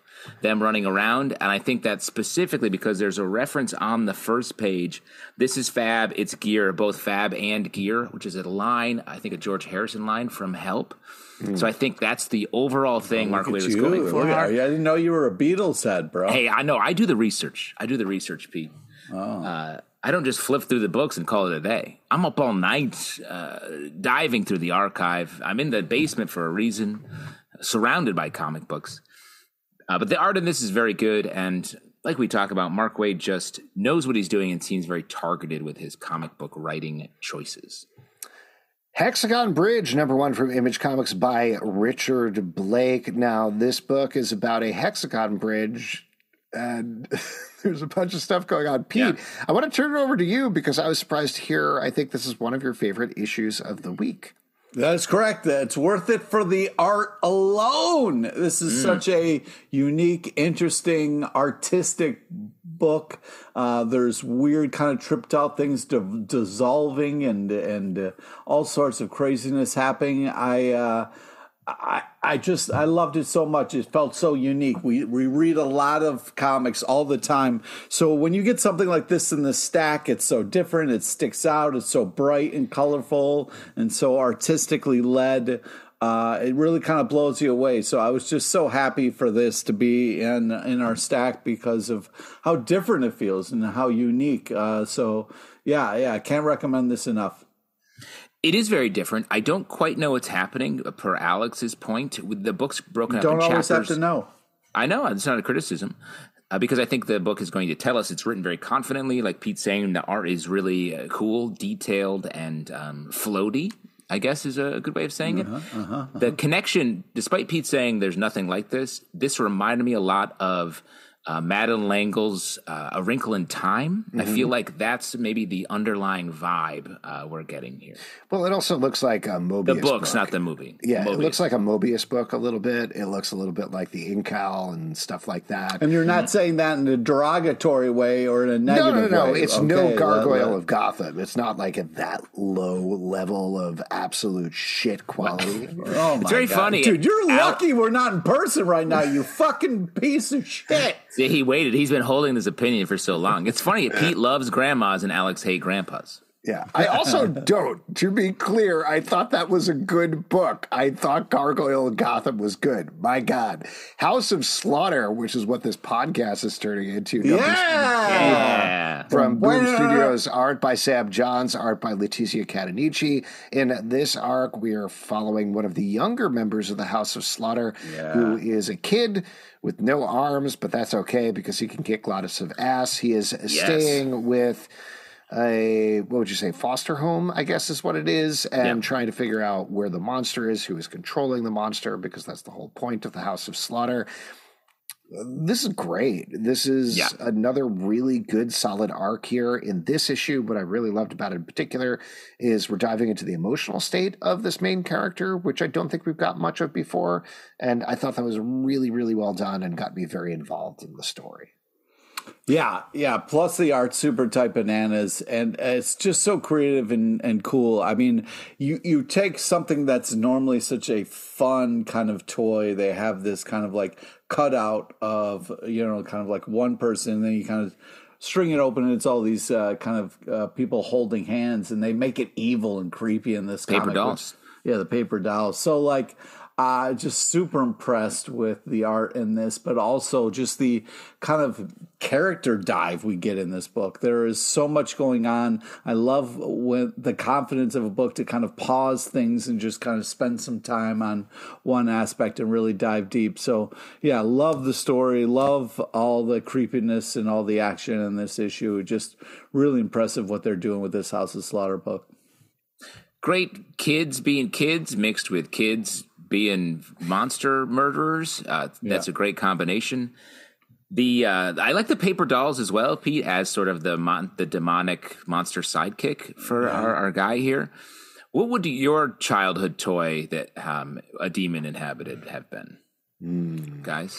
them running around. And I think that specifically because there's a reference on the first page. This is Fab, it's Gear, both Fab and Gear, which is a line, I think a George Harrison line from Help. Mm. So I think that's the overall thing Mark Waid was going for. I didn't know you were a Beatles head, bro. Hey, I know. I do the research. I do the research, Pete. Oh. Uh, I don't just flip through the books and call it a day. I'm up all night uh, diving through the archive. I'm in the basement for a reason, surrounded by comic books. Uh, but the art in this is very good, and like we talk about, Mark Waid just knows what he's doing and seems very targeted with his comic book writing choices. Hexagon Bridge, number one from Image Comics by Richard Blake. Now, this book is about a hexagon bridge, and there's a bunch of stuff going on. Pete, yeah. I want to turn it over to you because I was surprised to hear, I think this is one of your favorite issues of the week. That's correct. It's worth it for the art alone. This is mm. such a unique, interesting, artistic book. Uh, there's weird kind of tripped out things d- dissolving and and uh, all sorts of craziness happening. I, uh, I I just I loved it so much. It felt so unique. We we read a lot of comics all the time, so when you get something like this in the stack, it's so different. It sticks out. It's so bright and colorful and so artistically led. Uh, it really kind of blows you away. So I was just so happy for this to be in in our stack because of how different it feels and how unique. Uh, so yeah, yeah, I can't recommend this enough. It is very different. I don't quite know what's happening, per Alex's point. The book's broken up in chapters. You don't always have to know. I know. It's not a criticism uh, because I think the book is going to tell us. It's written very confidently. Like Pete's saying, the art is really uh, cool, detailed, and um, floaty, I guess is a good way of saying uh-huh, it. Uh-huh, uh-huh. The connection, despite Pete saying there's nothing like this, this reminded me a lot of Uh, Madeline Langle's uh, A Wrinkle in Time. Mm-hmm. I feel like that's maybe the underlying vibe uh, we're getting here. Well, it also looks like a Mobius book. The book's book. Not the movie. Yeah, Mobius. It looks like a Mobius book a little bit. It looks a little bit like the Incal and stuff like that. And you're not mm-hmm. saying that in a derogatory way or in a negative way. No, no, no. Way. It's okay, no Gargoyle that. Of Gotham. It's not like at that low level of absolute shit quality. Oh, my it's very God. Funny. Dude, you're Al- lucky we're not in person right now, you fucking piece of shit. See, he waited. He's been holding this opinion for so long. It's funny. Pete loves grandmas and Alex hates grandpas. Yeah. I also don't. To be clear, I thought that was a good book. I thought Gargoyle and Gotham was good. My God. House of Slaughter, which is what this podcast is turning into. Yeah. yeah. From Bloom yeah. Studios. Art by Sam Johns. Art by Letizia Catanici. In this arc, we are following one of the younger members of the House of Slaughter, yeah. who is a kid with no arms, but that's okay because he can kick lots of ass. He is yes. staying with a, what would you say, foster home, I guess is what it is, and yep. trying to figure out where the monster is, who is controlling the monster, because that's the whole point of the House of Slaughter. this is great. This is yeah. another really good, solid arc here in this issue. What I really loved about it in particular is we're diving into the emotional state of this main character, which I don't think we've got much of before. And I thought that was really, really well done and got me very involved in the story. Yeah, yeah. Plus the art, super tight bananas, and it's just so creative and, and cool. I mean, you, you take something that's normally such a fun kind of toy. They have this kind of like cutout of, you know, kind of like one person, and then you kind of string it open, and it's all these uh, kind of uh, people holding hands, and they make it evil and creepy in this paper dolls. Which, yeah, the paper dolls. So like. Uh, just super impressed with the art in this, but also just the kind of character dive we get in this book. There is so much going on. I love when the confidence of a book to kind of pause things and just kind of spend some time on one aspect and really dive deep. So, yeah, love the story, love all the creepiness and all the action in this issue. Just really impressive what they're doing with this House of Slaughter book. Great kids being kids mixed with kids being monster murderers. Uh, that's yeah. a great combination. The uh, I like the paper dolls as well, Pete, as sort of the mon- the demonic monster sidekick for yeah. our, our guy here. What would your childhood toy that um, a demon inhabited have been, mm. guys?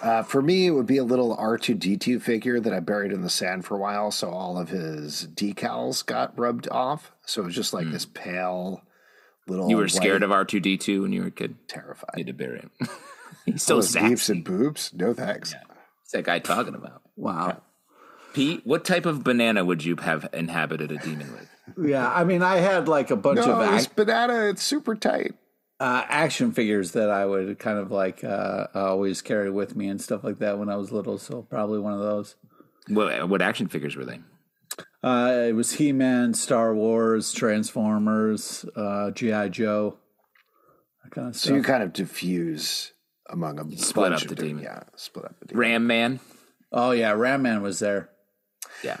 Uh, for me, it would be a little R two D two figure that I buried in the sand for a while, so all of his decals got rubbed off. So it was just like mm. this pale... Little you were scared white. Of R two D two when you were a kid? Terrified. You had to bear him. He's so sassy. Beefs and boobs? No thanks. Yeah. What's that guy talking about? Wow. Yeah. Pete, what type of banana would you have inhabited a demon with? Yeah, I mean, I had like a bunch no, of... No, it's act- banana. It's super tight. Uh, action figures that I would kind of like uh, always carry with me and stuff like that when I was little, so probably one of those. What, what action figures were they? Uh, it was He-Man, Star Wars, Transformers, uh, G I. Joe, that kind of stuff. So you kind of diffuse among them. Split up the demon. Yeah, split up the demon. Ram Man. Oh, yeah, Ram Man was there. Yeah.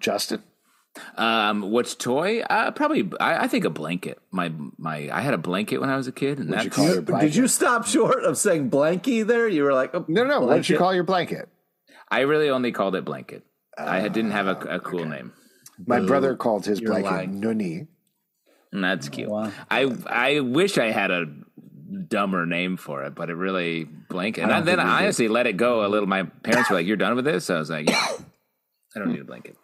Justin? Um, what's toy? Uh, probably, I, I think a blanket. My, my, I had a blanket when I was a kid. And what'd you call your blanket? Did you stop short of saying blankie there? You were like, oh, no, no, what'd you call your blanket? I really only called it blanket. I didn't have a, a cool okay. name. My Boo. brother called his You're blanket lying. Nunny. That's cute. Oh, wow. I I wish I had a dumber name for it, but it really blanket. And I then I honestly did. let it go a little. My parents were like, "You're done with this?" So I was like, "Yeah, I don't need a blanket."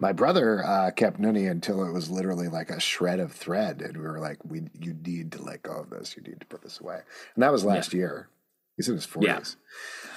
My brother uh, kept Nunny until it was literally like a shred of thread, and we were like, "We you need to let go of this. You need to put this away." And that was last yeah. year. He's in his forties.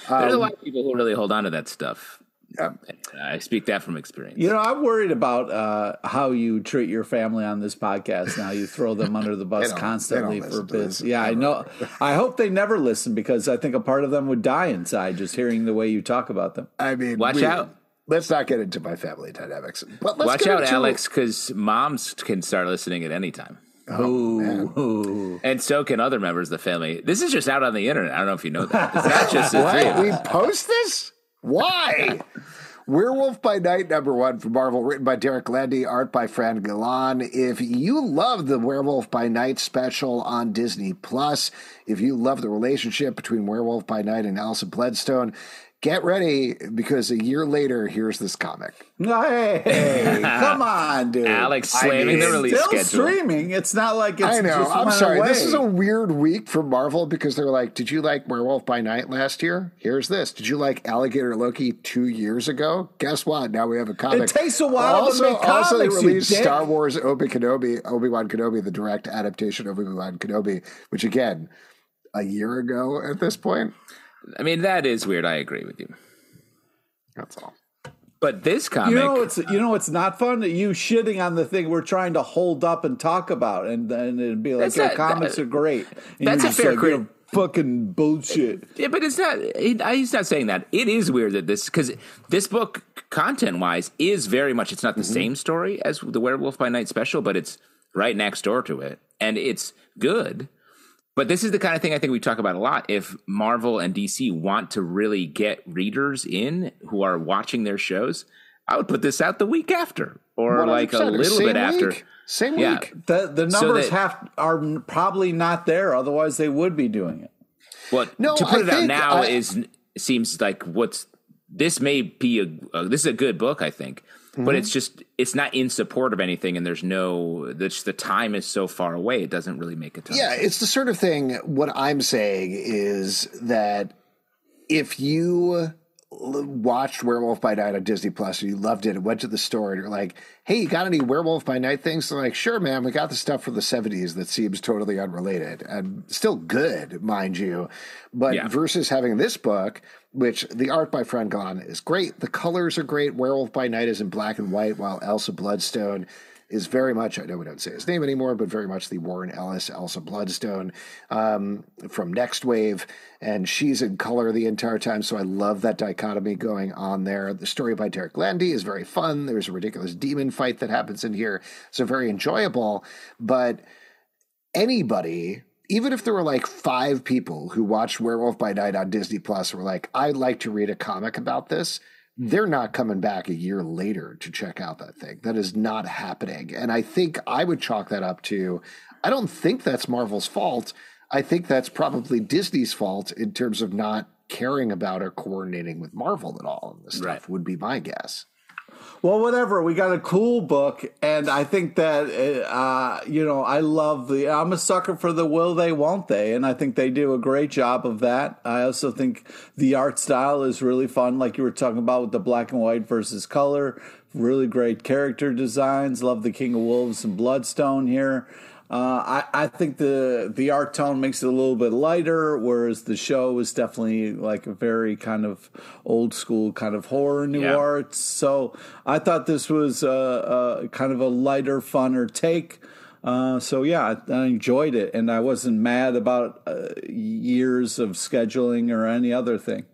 Yeah. There's um, a lot of people who really hold on to that stuff. Um, I speak that from experience. You know, I'm worried about uh, how you treat your family on this podcast now. You throw them under the bus constantly for bits. Yeah, I know. I hope they never listen, because I think a part of them would die inside just hearing the way you talk about them. I mean, watch we, out. Let's not get into my family dynamics. But let's watch out, into- Alex, because moms can start listening at any time. Oh, oh and so can other members of the family. This is just out on the internet. I don't know if you know that. It's not just the three of us. We post this? Why? Werewolf by Night number one from Marvel, written by Derek Landy, art by Fran Galan. If you love the Werewolf by Night special on Disney Plus, if you love the relationship between Werewolf by Night and Alison Bledstone, get ready, because a year later, here's this comic. Hey, come on, dude. Alex slamming I mean, the release still schedule. Still streaming. It's not like it's I know. Just I'm sorry. Away. This is a weird week for Marvel, because they're like, did you like Werewolf by Night last year? Here's this. Did you like Alligator Loki two years ago? Guess what? Now we have a comic. It takes a while also, to make comics, Also, they released Star Wars Obi Kenobi, Obi-Wan Kenobi, the direct adaptation of Obi-Wan Kenobi, which, again, a year ago at this point. I mean, that is weird. I agree with you. That's all. But this comic... You know it's you know it's not fun? You shitting on the thing we're trying to hold up and talk about, and and it'd be like, your oh, comics that, are great. And that's a fair critique. Fucking bullshit. Yeah, but it's not... It, he's not saying that. It is weird that this... Because this book, content-wise, is very much... It's not the mm-hmm. same story as the Werewolf by Night special, but it's right next door to it. And it's good. But this is the kind of thing I think we talk about a lot. If Marvel and D C want to really get readers in who are watching their shows, I would put this out the week after, or one hundred percent like a little Same bit week. after. Same yeah. week. The the numbers so that, have are probably not there. Otherwise, they would be doing it. Well, no, to put I it out now I, is it seems like what's this may be a uh, this is a good book, I think, mm-hmm. but it's just it's not in support of anything, and there's no this, the time is so far away, it doesn't really make a ton. Yeah, it's the sort of thing. What I'm saying is that if you watched Werewolf by Night on Disney Plus and you loved it and went to the store and you're like, hey, you got any Werewolf by Night things? They're like, sure, man, we got the stuff from the seventies that seems totally unrelated and still good, mind you. But yeah. versus having this book, which the art by Fran Galan is great. The colors are great. Werewolf by Night is in black and white, while Elsa Bloodstone is very much, I know we don't say his name anymore, but very much the Warren Ellis, Elsa Bloodstone um, from Next Wave. And she's in color the entire time. So I love that dichotomy going on there. The story by Derek Landy is very fun. There's a ridiculous demon fight that happens in here. So very enjoyable. But anybody, even if there were like five people who watched Werewolf by Night on Disney Plus were like, I'd like to read a comic about this, they're not coming back a year later to check out that thing. That is not happening. And I think I would chalk that up to, I don't think that's Marvel's fault. I think that's probably Disney's fault in terms of not caring about or coordinating with Marvel at all. And this stuff right. would be my guess. Well, whatever. We got a cool book, and I think that, uh, you know, I love the – I'm a sucker for the will they, won't they, and I think they do a great job of that. I also think the art style is really fun, like you were talking about with the black and white versus color. Really great character designs. Love the King of Wolves and Bloodstone here. Uh, I, I think the, the art tone makes it a little bit lighter, whereas the show is definitely like a very kind of old school kind of horror noir. Yeah. So I thought this was a, a kind of a lighter, funner take. Uh, so, yeah, I, I enjoyed it, and I wasn't mad about uh, years of scheduling or any other thing.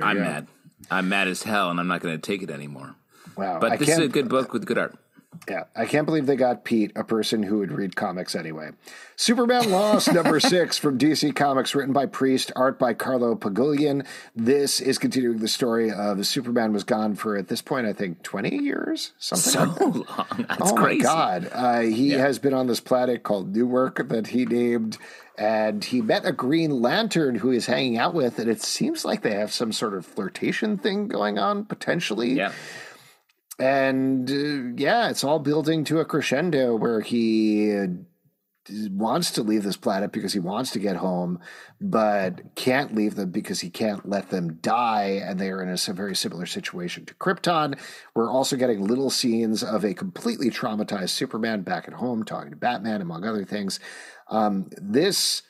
I'm go. mad. I'm mad as hell, and I'm not going to take it anymore. Wow. But I this is a good book with good art. Yeah, I can't believe they got Pete, a person who would read comics anyway. Superman Lost, number six from D C Comics, written by Priest, art by Carlo Pagulin. This is continuing the story of Superman was gone for, at this point, I think twenty years? Something so like that. long. That's oh, crazy. my God. Uh, he yeah. has been on this planet called Newark that he named, and he met a Green Lantern who he's hanging out with, and it seems like they have some sort of flirtation thing going on, potentially. Yeah. And uh, yeah, it's all building to a crescendo where he uh, wants to leave this planet because he wants to get home, but can't leave them because he can't let them die. And they are in a very similar situation to Krypton. We're also getting little scenes of a completely traumatized Superman back at home talking to Batman, among other things. Um, this.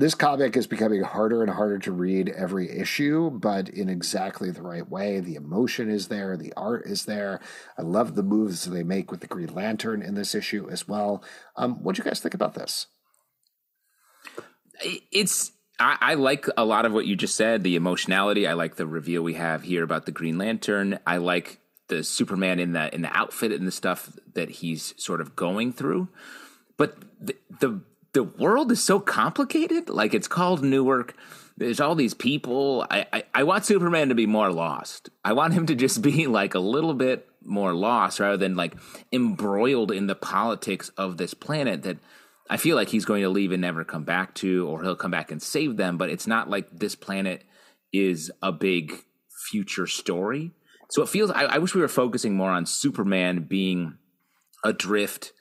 This comic is becoming harder and harder to read every issue, but in exactly the right way. The emotion is there. The art is there. I love the moves they make with the Green Lantern in this issue as well. Um, what do you guys think about this? It's I, I like a lot of what you just said, the emotionality. I like the reveal we have here about the Green Lantern. I like the Superman in the, in the outfit and the stuff that he's sort of going through. But the... the The world is so complicated. Like, it's called Newark. There's all these people. I, I, I want Superman to be more lost. I want him to just be like a little bit more lost rather than like embroiled in the politics of this planet that I feel like he's going to leave and never come back to, or he'll come back and save them. But it's not like this planet is a big future story. So it feels, I, I wish we were focusing more on Superman being adrift,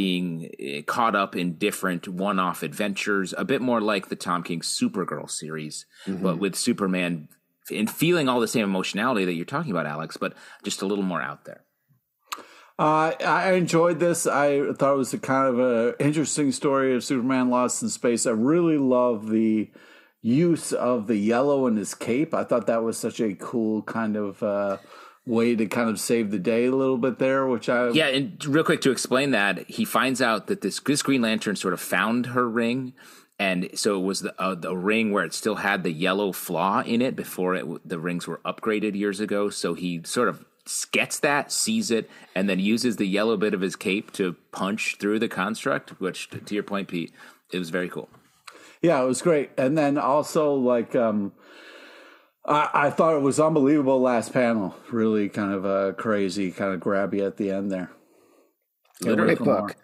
being caught up in different one-off adventures, a bit more like the Tom King Supergirl series, mm-hmm. but with Superman and feeling all the same emotionality that you're talking about, Alex, but just a little more out there. Uh, I enjoyed this. I thought it was a kind of an interesting story of Superman lost in space. I really love the use of the yellow in his cape. I thought that was such a cool kind of... Uh, way to kind of save the day a little bit there, which I... Yeah, and real quick to explain that, he finds out that this, this Green Lantern sort of found her ring, and so it was the, uh, the ring where it still had the yellow flaw in it before it, the rings were upgraded years ago, so he sort of gets that, sees it, and then uses the yellow bit of his cape to punch through the construct, which, to your point, Pete, it was very cool. Yeah, it was great. And then also, like... um I, I thought it was unbelievable last panel. Really kind of uh, crazy, kind of grabby at the end there. Great book.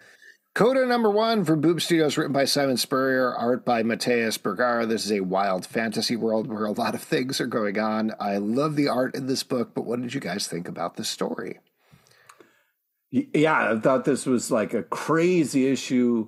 Coda number one from Boob Studios, written by Simon Spurrier, art by Mateus Bergara. This is a wild fantasy world where a lot of things are going on. I love the art in this book, but what did you guys think about the story? Yeah, I thought this was like a crazy issue.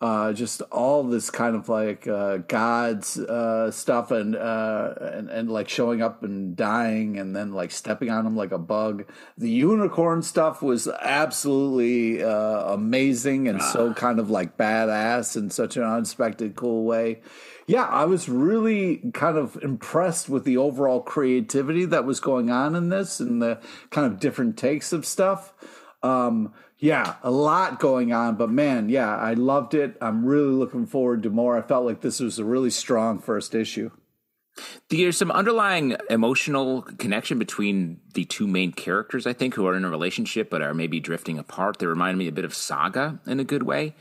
Uh, just all this kind of like uh, gods uh, stuff and, uh, and and like showing up and dying and then like stepping on them like a bug. The unicorn stuff was absolutely uh, amazing and so kind of like badass in such an unexpected, cool way. Yeah, I was really kind of impressed with the overall creativity that was going on in this and the kind of different takes of stuff. Um, yeah, a lot going on, but man, yeah, I loved it. I'm really looking forward to more. I felt like this was a really strong first issue. There's some underlying emotional connection between the two main characters, I think, who are in a relationship but are maybe drifting apart. They remind me a bit of Saga in a good way.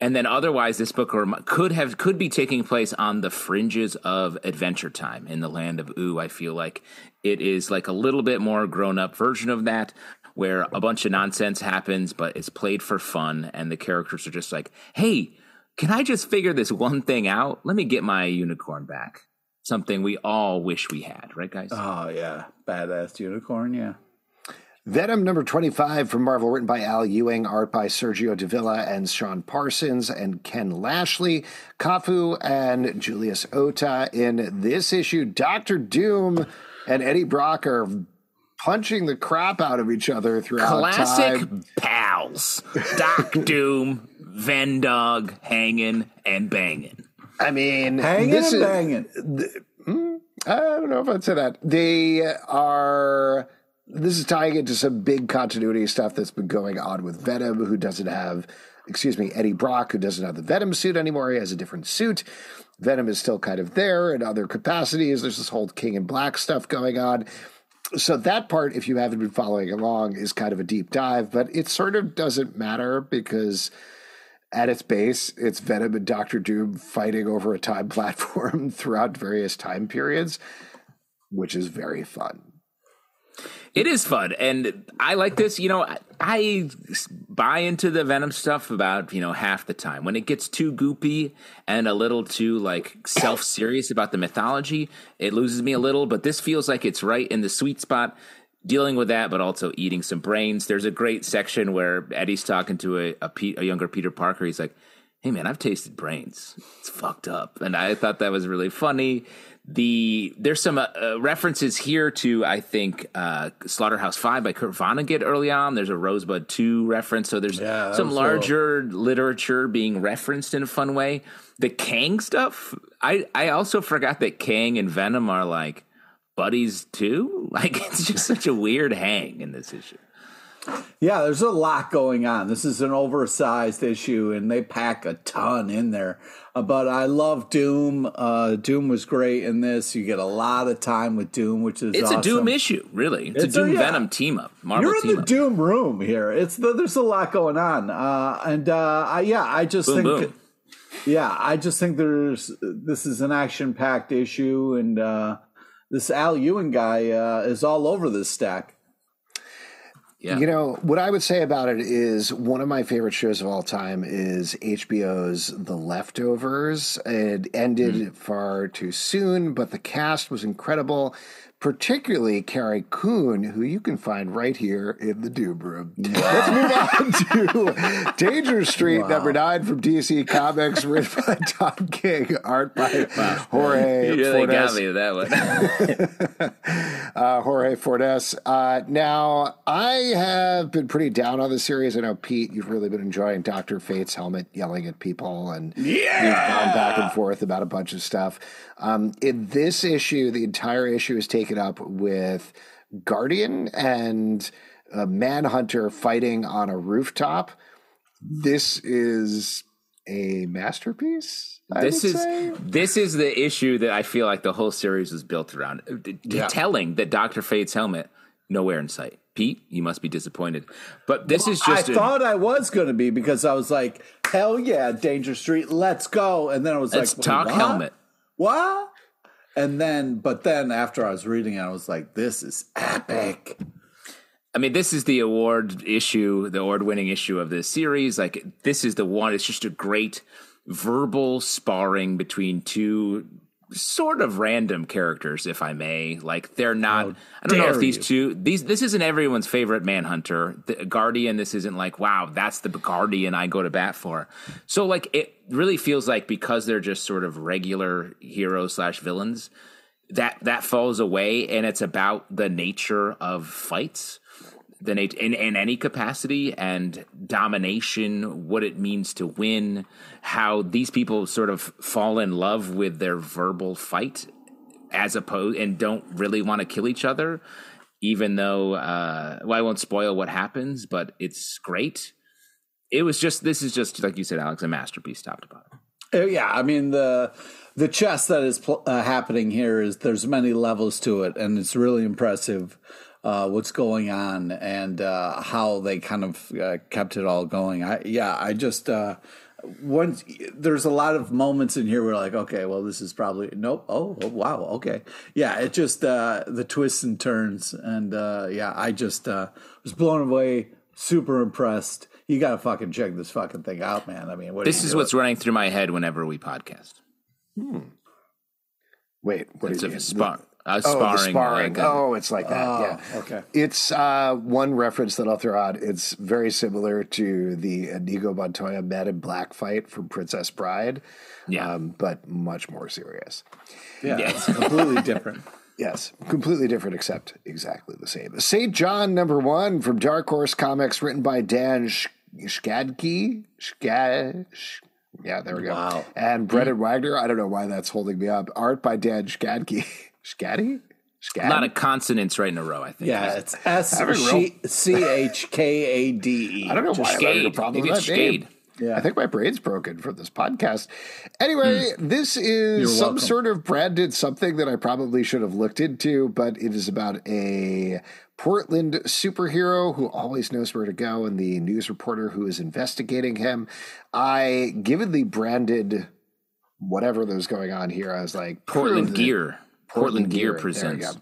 And then otherwise, this book could have could be taking place on the fringes of Adventure Time in the Land of Ooh. I feel like it is like a little bit more grown-up version of that, where a bunch of nonsense happens, but it's played for fun, and the characters are just like, hey, can I just figure this one thing out? Let me get my unicorn back. Something we all wish we had, right, guys? Oh, yeah. Badass unicorn, yeah. Venom number twenty-five from Marvel, written by Al Ewing, art by Sergio Davila and Sean Parsons and Ken Lashley, Kafu and Julius Ota. In this issue, Doctor Doom and Eddie Brock are punching the crap out of each other throughout classic time. Pals. Doc Doom, Vendog, hanging and banging. I mean, hanging and is, banging. Th- I don't know if I'd say that. They are. This is tying into some big continuity stuff that's been going on with Venom, who doesn't have, excuse me, Eddie Brock, who doesn't have the Venom suit anymore. He has a different suit. Venom is still kind of there in other capacities. There's this whole King in Black stuff going on. So that part, if you haven't been following along, is kind of a deep dive, but it sort of doesn't matter because at its base, it's Venom and Doctor Doom fighting over a time platform throughout various time periods, which is very fun. It is fun, and I like this. You know, I, I buy into the Venom stuff about, you know, half the time. When it gets too goopy and a little too, like, self-serious about the mythology, it loses me a little. But this feels like it's right in the sweet spot, dealing with that, but also eating some brains. There's a great section where Eddie's talking to a, a, Pe- a younger Peter Parker. He's like, hey, man, I've tasted brains. It's fucked up. And I thought that was really funny. The there's some uh, uh, references here to, I think, uh, Slaughterhouse Five by Kurt Vonnegut early on. There's a Rosebud Two reference. So there's yeah, some larger cool literature being referenced in a fun way. The Kang stuff. I, I also forgot that Kang and Venom are like buddies, too. Like, it's just such a weird hang in this issue. Yeah, there's a lot going on. This is an oversized issue, and they pack a ton in there. Uh, but I love Doom. Uh, Doom was great in this. You get a lot of time with Doom, which is it's awesome. A Doom issue, really. It's, it's a Doom a, yeah. Venom team up. Marvel You're in the up. Doom room here. It's the, there's a lot going on, uh, and uh, I, yeah, I just boom, think, boom. yeah, I just think there's this is an action packed issue, and uh, this Al Ewing guy uh, is all over this stack. Yeah. You know, what I would say about it is one of my favorite shows of all time is H B O's The Leftovers. It ended mm-hmm. far too soon, but the cast was incredible, particularly Carrie Coon, who you can find right here in the Doom Room. Wow. Let's move on to Danger Street, wow. number nine from D C Comics, written by Tom King, art by wow. Jorge you really Fortes. Got me with that one. uh, Jorge Fortes. Uh, now, I have been pretty down on the series. I know, Pete, you've really been enjoying Doctor Fate's helmet yelling at people, and yeah! we've gone back and forth about a bunch of stuff. Um, in this issue, the entire issue is taken up with Guardian and uh, Manhunter fighting on a rooftop. This is a masterpiece. I this would is say. This is the issue that I feel like the whole series is built around. D- yeah. Telling that Doctor Fate's helmet, nowhere in sight. Pete, you must be disappointed. But this well, is just... I a- thought I was going to be because I was like, hell yeah, Danger Street, let's go. And then I was let's like... Let's talk what? helmet. What? And then, but then after I was reading it, I was like, this is epic. I mean, this is the award issue, the award-winning issue of this series. Like, this is the one. It's just a great verbal sparring between two sort of random characters, if I may. Like, they're not, How I don't know if these you. two, these, this isn't everyone's favorite Manhunter. The Guardian, this isn't like, wow, that's the Guardian I go to bat for. So, like, it really feels like because they're just sort of regular heroes slash villains, that, that falls away, and it's about the nature of fights. Than it, in, in any capacity, and domination, what it means to win, how these people sort of fall in love with their verbal fight as opposed and don't really want to kill each other, even though uh, well, I won't spoil what happens, but it's great. It was just this is just like you said, Alex, a masterpiece top to bottom. Oh, yeah, I mean the the chess that is pl- uh, happening here is there's many levels to it, and it's really impressive. Uh, what's going on and uh, how they kind of uh, kept it all going. I, yeah, I just uh, once there's a lot of moments in here where like, okay, well, this is probably nope. Oh, oh wow, okay, yeah. It just uh, the twists and turns, and uh, yeah, I just uh, was blown away, super impressed. You gotta fucking check this fucking thing out, man. I mean, what this is what's running through my head whenever we podcast. Hmm. Wait, what is it? Spark. Uh, oh, sparring. sparring. Like oh, it's like that. Oh, yeah. Okay. It's uh, one reference that I'll throw out. It's very similar to the Inigo Montoya Men in Black fight from Princess Bride, yeah, um, but much more serious. Yeah, yeah. It's completely different. Yes, completely different, except exactly the same. Saint John number one from Dark Horse Comics, written by Dan Schadke. Schadke. Yeah, there we go. Wow. And Brendan mm-hmm. Wagner. I don't know why that's holding me up. Art by Dan Schadke. Scatty? Scatty? A lot of consonants right in a row, I think. Yeah, it's S C H K A D E. I don't know why I'm having a problem with that name. Yeah. I think my brain's broken from this podcast. Anyway, mm. this is some sort of branded something that I probably should have looked into, but it is about a Portland superhero who always knows where to go and the news reporter who is investigating him. I, given the branded whatever that was going on here, I was like, Portland Gear. Portland, Portland Gear, Gear presents.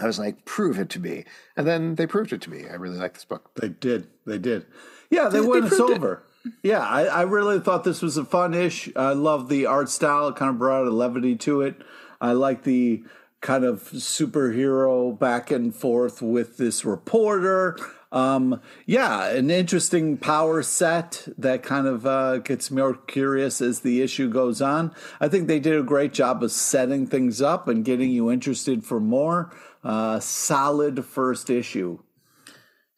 I was like, prove it to me. And then they proved it to me. I really like this book. They did. They did. Yeah, they, they won us over. It. Yeah, I, I really thought this was a fun ish. I love the art style. It kind of brought a levity to it. I like the kind of superhero back and forth with this reporter. Um, yeah, an interesting power set that kind of uh, gets more curious as the issue goes on. I think they did a great job of setting things up and getting you interested for more. Uh, solid first issue.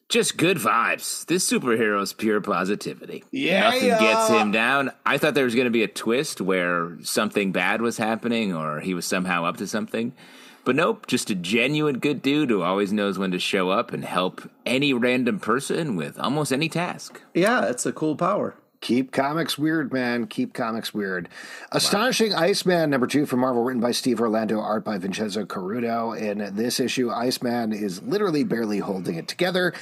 Just good vibes. This superhero is pure positivity. Yeah, nothing gets him down. I thought there was going to be a twist where something bad was happening or he was somehow up to something. But nope, just a genuine good dude who always knows when to show up and help any random person with almost any task. Yeah, that's a cool power. Keep comics weird, man. Keep comics weird. Wow. Astonishing Iceman, number two from Marvel, written by Steve Orlando, art by Vincenzo Carudo. In this issue, Iceman is literally barely holding it together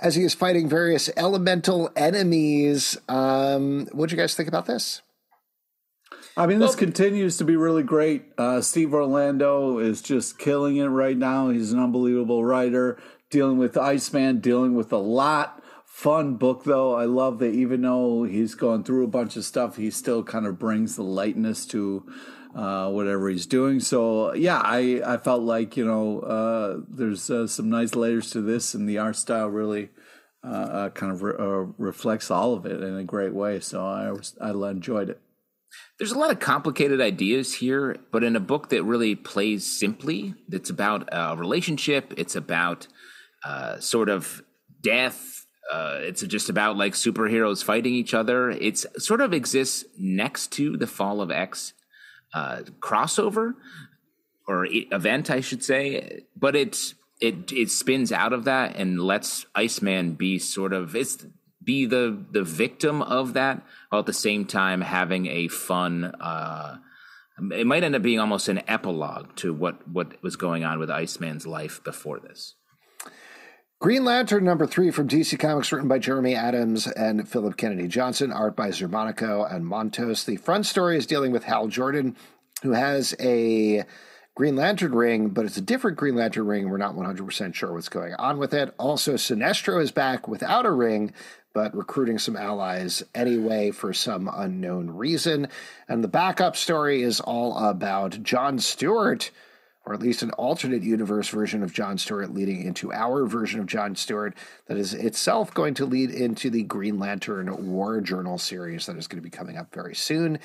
as he is fighting various elemental enemies. Um, what'd you guys think about this? I mean, this well, continues to be really great. Uh, Steve Orlando is just killing it right now. He's an unbelievable writer, dealing with Iceman, dealing with a lot. Fun book, though. I love that even though he's gone through a bunch of stuff, he still kind of brings the lightness to uh, whatever he's doing. So, yeah, I, I felt like, you know, uh, there's uh, some nice layers to this, and the art style really uh, uh, kind of re- uh, reflects all of it in a great way. So I, was, I enjoyed it. There's a lot of complicated ideas here, but in a book that really plays simply, it's about a relationship. It's about uh, sort of death. Uh, it's just about like superheroes fighting each other. It's sort of exists next to the Fall of X uh, crossover or event, I should say. But it's it it spins out of that and lets Iceman be sort of it's. be the, the victim of that while at the same time having a fun, uh, it might end up being almost an epilogue to what, what was going on with Iceman's life before this. Green Lantern number three from D C Comics, written by Jeremy Adams and Philip Kennedy Johnson, art by Zermanico and Montos. The front story is dealing with Hal Jordan, who has a Green Lantern ring, but it's a different Green Lantern ring. We're not one hundred percent sure what's going on with it. Also, Sinestro is back without a ring, but recruiting some allies anyway for some unknown reason. And the backup story is all about John Stewart, or at least an alternate universe version of John Stewart leading into our version of John Stewart that is itself going to lead into the Green Lantern War Journal series that is going to be coming up very soon.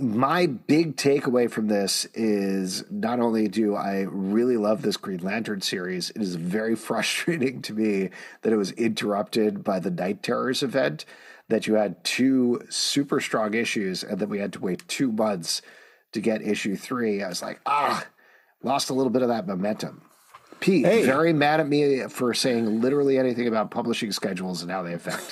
My big takeaway from this is not only do I really love this Green Lantern series, it is very frustrating to me that it was interrupted by the Night Terrors event, that you had two super strong issues, and that we had to wait two months to get issue three. I was like, ah, lost a little bit of that momentum. Pete, hey. Very mad at me for saying literally anything about publishing schedules and how they affect.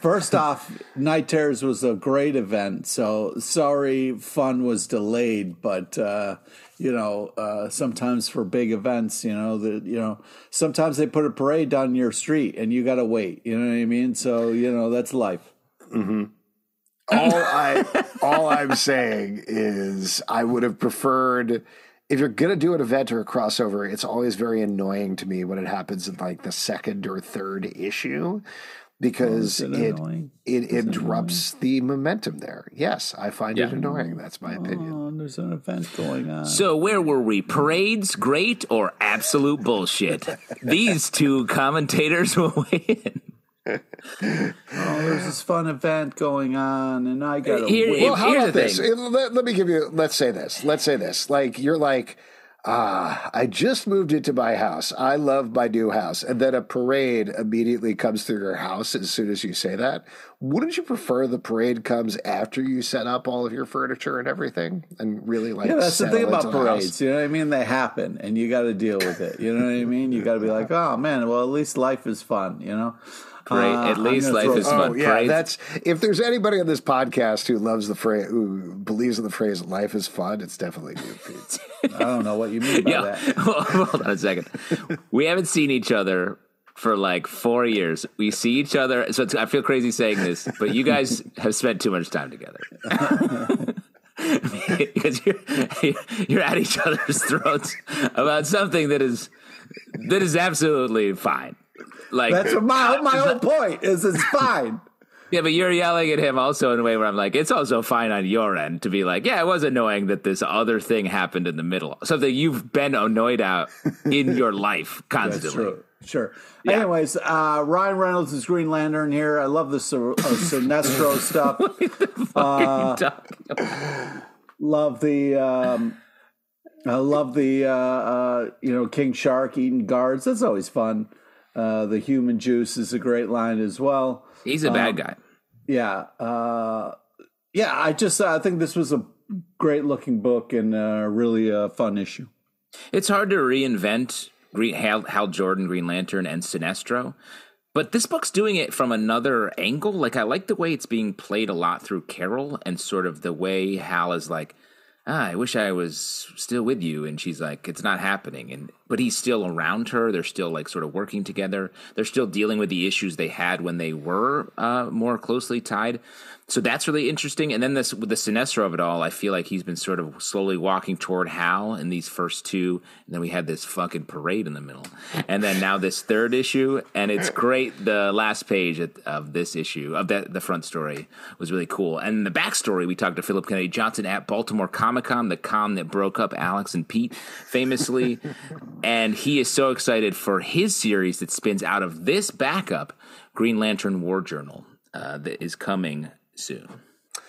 First off, Night Terrors was a great event, so sorry fun was delayed, but, uh, you know, uh, sometimes for big events, you know, the, you know, sometimes they put a parade down your street and you got to wait, you know what I mean? So, you know, that's life. Mm-hmm. All, I, all I'm saying is I would have preferred... If you're going to do an event or a crossover, it's always very annoying to me when it happens in like the second or third issue because oh, it it, it interrupts annoying? the momentum there. Yes, I find yeah. it annoying. That's my opinion. Oh, there's an event going on. So where were we? Parades, great, or absolute bullshit? These two commentators will win. oh, there's this fun event going on, and I got to wait. Well, how about this? Let, let me give you, let's say this. Let's say this. Like, you're like, ah, I just moved into my house. I love my new house. And then a parade immediately comes through your house as soon as you say that. Wouldn't you prefer the parade comes after you set up all of your furniture and everything? And really, like, yeah, that's the thing about parades. You know what I mean? They happen, and you got to deal with it. You know what I mean? You got to be like, oh, man, well, at least life is fun, you know? Parade. At uh, least life throw, is fun. Oh, yeah, parade. That's if there's anybody on this podcast who loves the phrase, who believes in the phrase "life is fun," it's definitely you, Pete. I don't know what you mean by yeah. that. Well, hold on a second. We haven't seen each other for like four years. We see each other, so it's, I feel crazy saying this, but you guys have spent too much time together. Because you're, you're at each other's throats about something that is that is absolutely fine. Like, that's my my whole point is it's fine. Yeah, but you're yelling at him also in a way where I'm like, it's also fine on your end to be like, yeah, it was annoying that this other thing happened in the middle. Something you've been annoyed at in your life constantly. That's true. Sure. Yeah. Anyways, uh, Ryan Reynolds is Green Lantern here. I love the uh, Sinestro stuff. The uh, love the... Um, I love the, uh, uh, you know, King Shark eating guards. That's always fun. Uh, the human juice is a great line as well. He's a um, bad guy. Yeah. Uh, yeah, I just uh, I think this was a great looking book and uh, really a fun issue. It's hard to reinvent Green, Hal, Hal Jordan, Green Lantern, and Sinestro. But this book's doing it from another angle. Like, I like the way it's being played a lot through Carol and sort of the way Hal is like, ah, I wish I was still with you. And she's like, it's not happening. And but he's still around her. They're still like sort of working together. They're still dealing with the issues they had when they were uh, more closely tied. So that's really interesting. And then this with the Sinestro of it all, I feel like he's been sort of slowly walking toward Hal in these first two. And then we had this fucking parade in the middle. And then now this third issue. And it's great. The last page of this issue, of that the front story, was really cool. And the backstory, we talked to Philip Kennedy Johnson at Baltimore Comic Con, the con that broke up Alex and Pete famously. And he is so excited for his series that spins out of this backup, Green Lantern War Journal, uh, that is coming soon.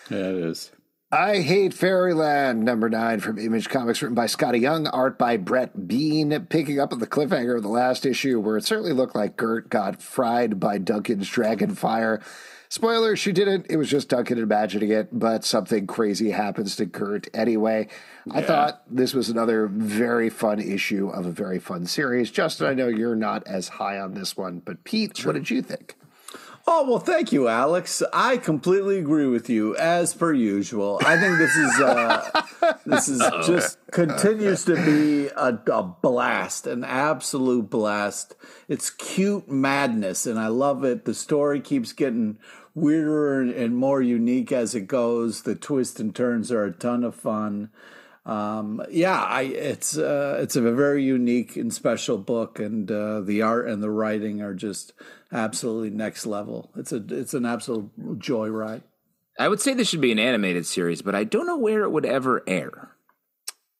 Yeah, it is. I Hate Fairyland, number nine from Image Comics, written by Scotty Young, art by Brett Bean, picking up on the cliffhanger of the last issue where it certainly looked like Gert got fried by Duncan's dragonfire. Spoiler, she didn't. It was just Duncan imagining it, but something crazy happens to Gert anyway. Yeah. I thought this was another very fun issue of a very fun series. Justin, I know you're not as high on this one, but Pete, sure. What did you think? Oh, well, thank you, Alex. I completely agree with you, as per usual. I think this is uh, this is just continues to be a, a blast, an absolute blast. It's cute madness, and I love it. The story keeps getting weirder and, and more unique as it goes. The twists and turns are a ton of fun. Um, yeah, I, it's uh, it's a very unique and special book, and uh, the art and the writing are just absolutely next level. It's a it's an absolute joy ride. I would say this should be an animated series, but I don't know where it would ever air.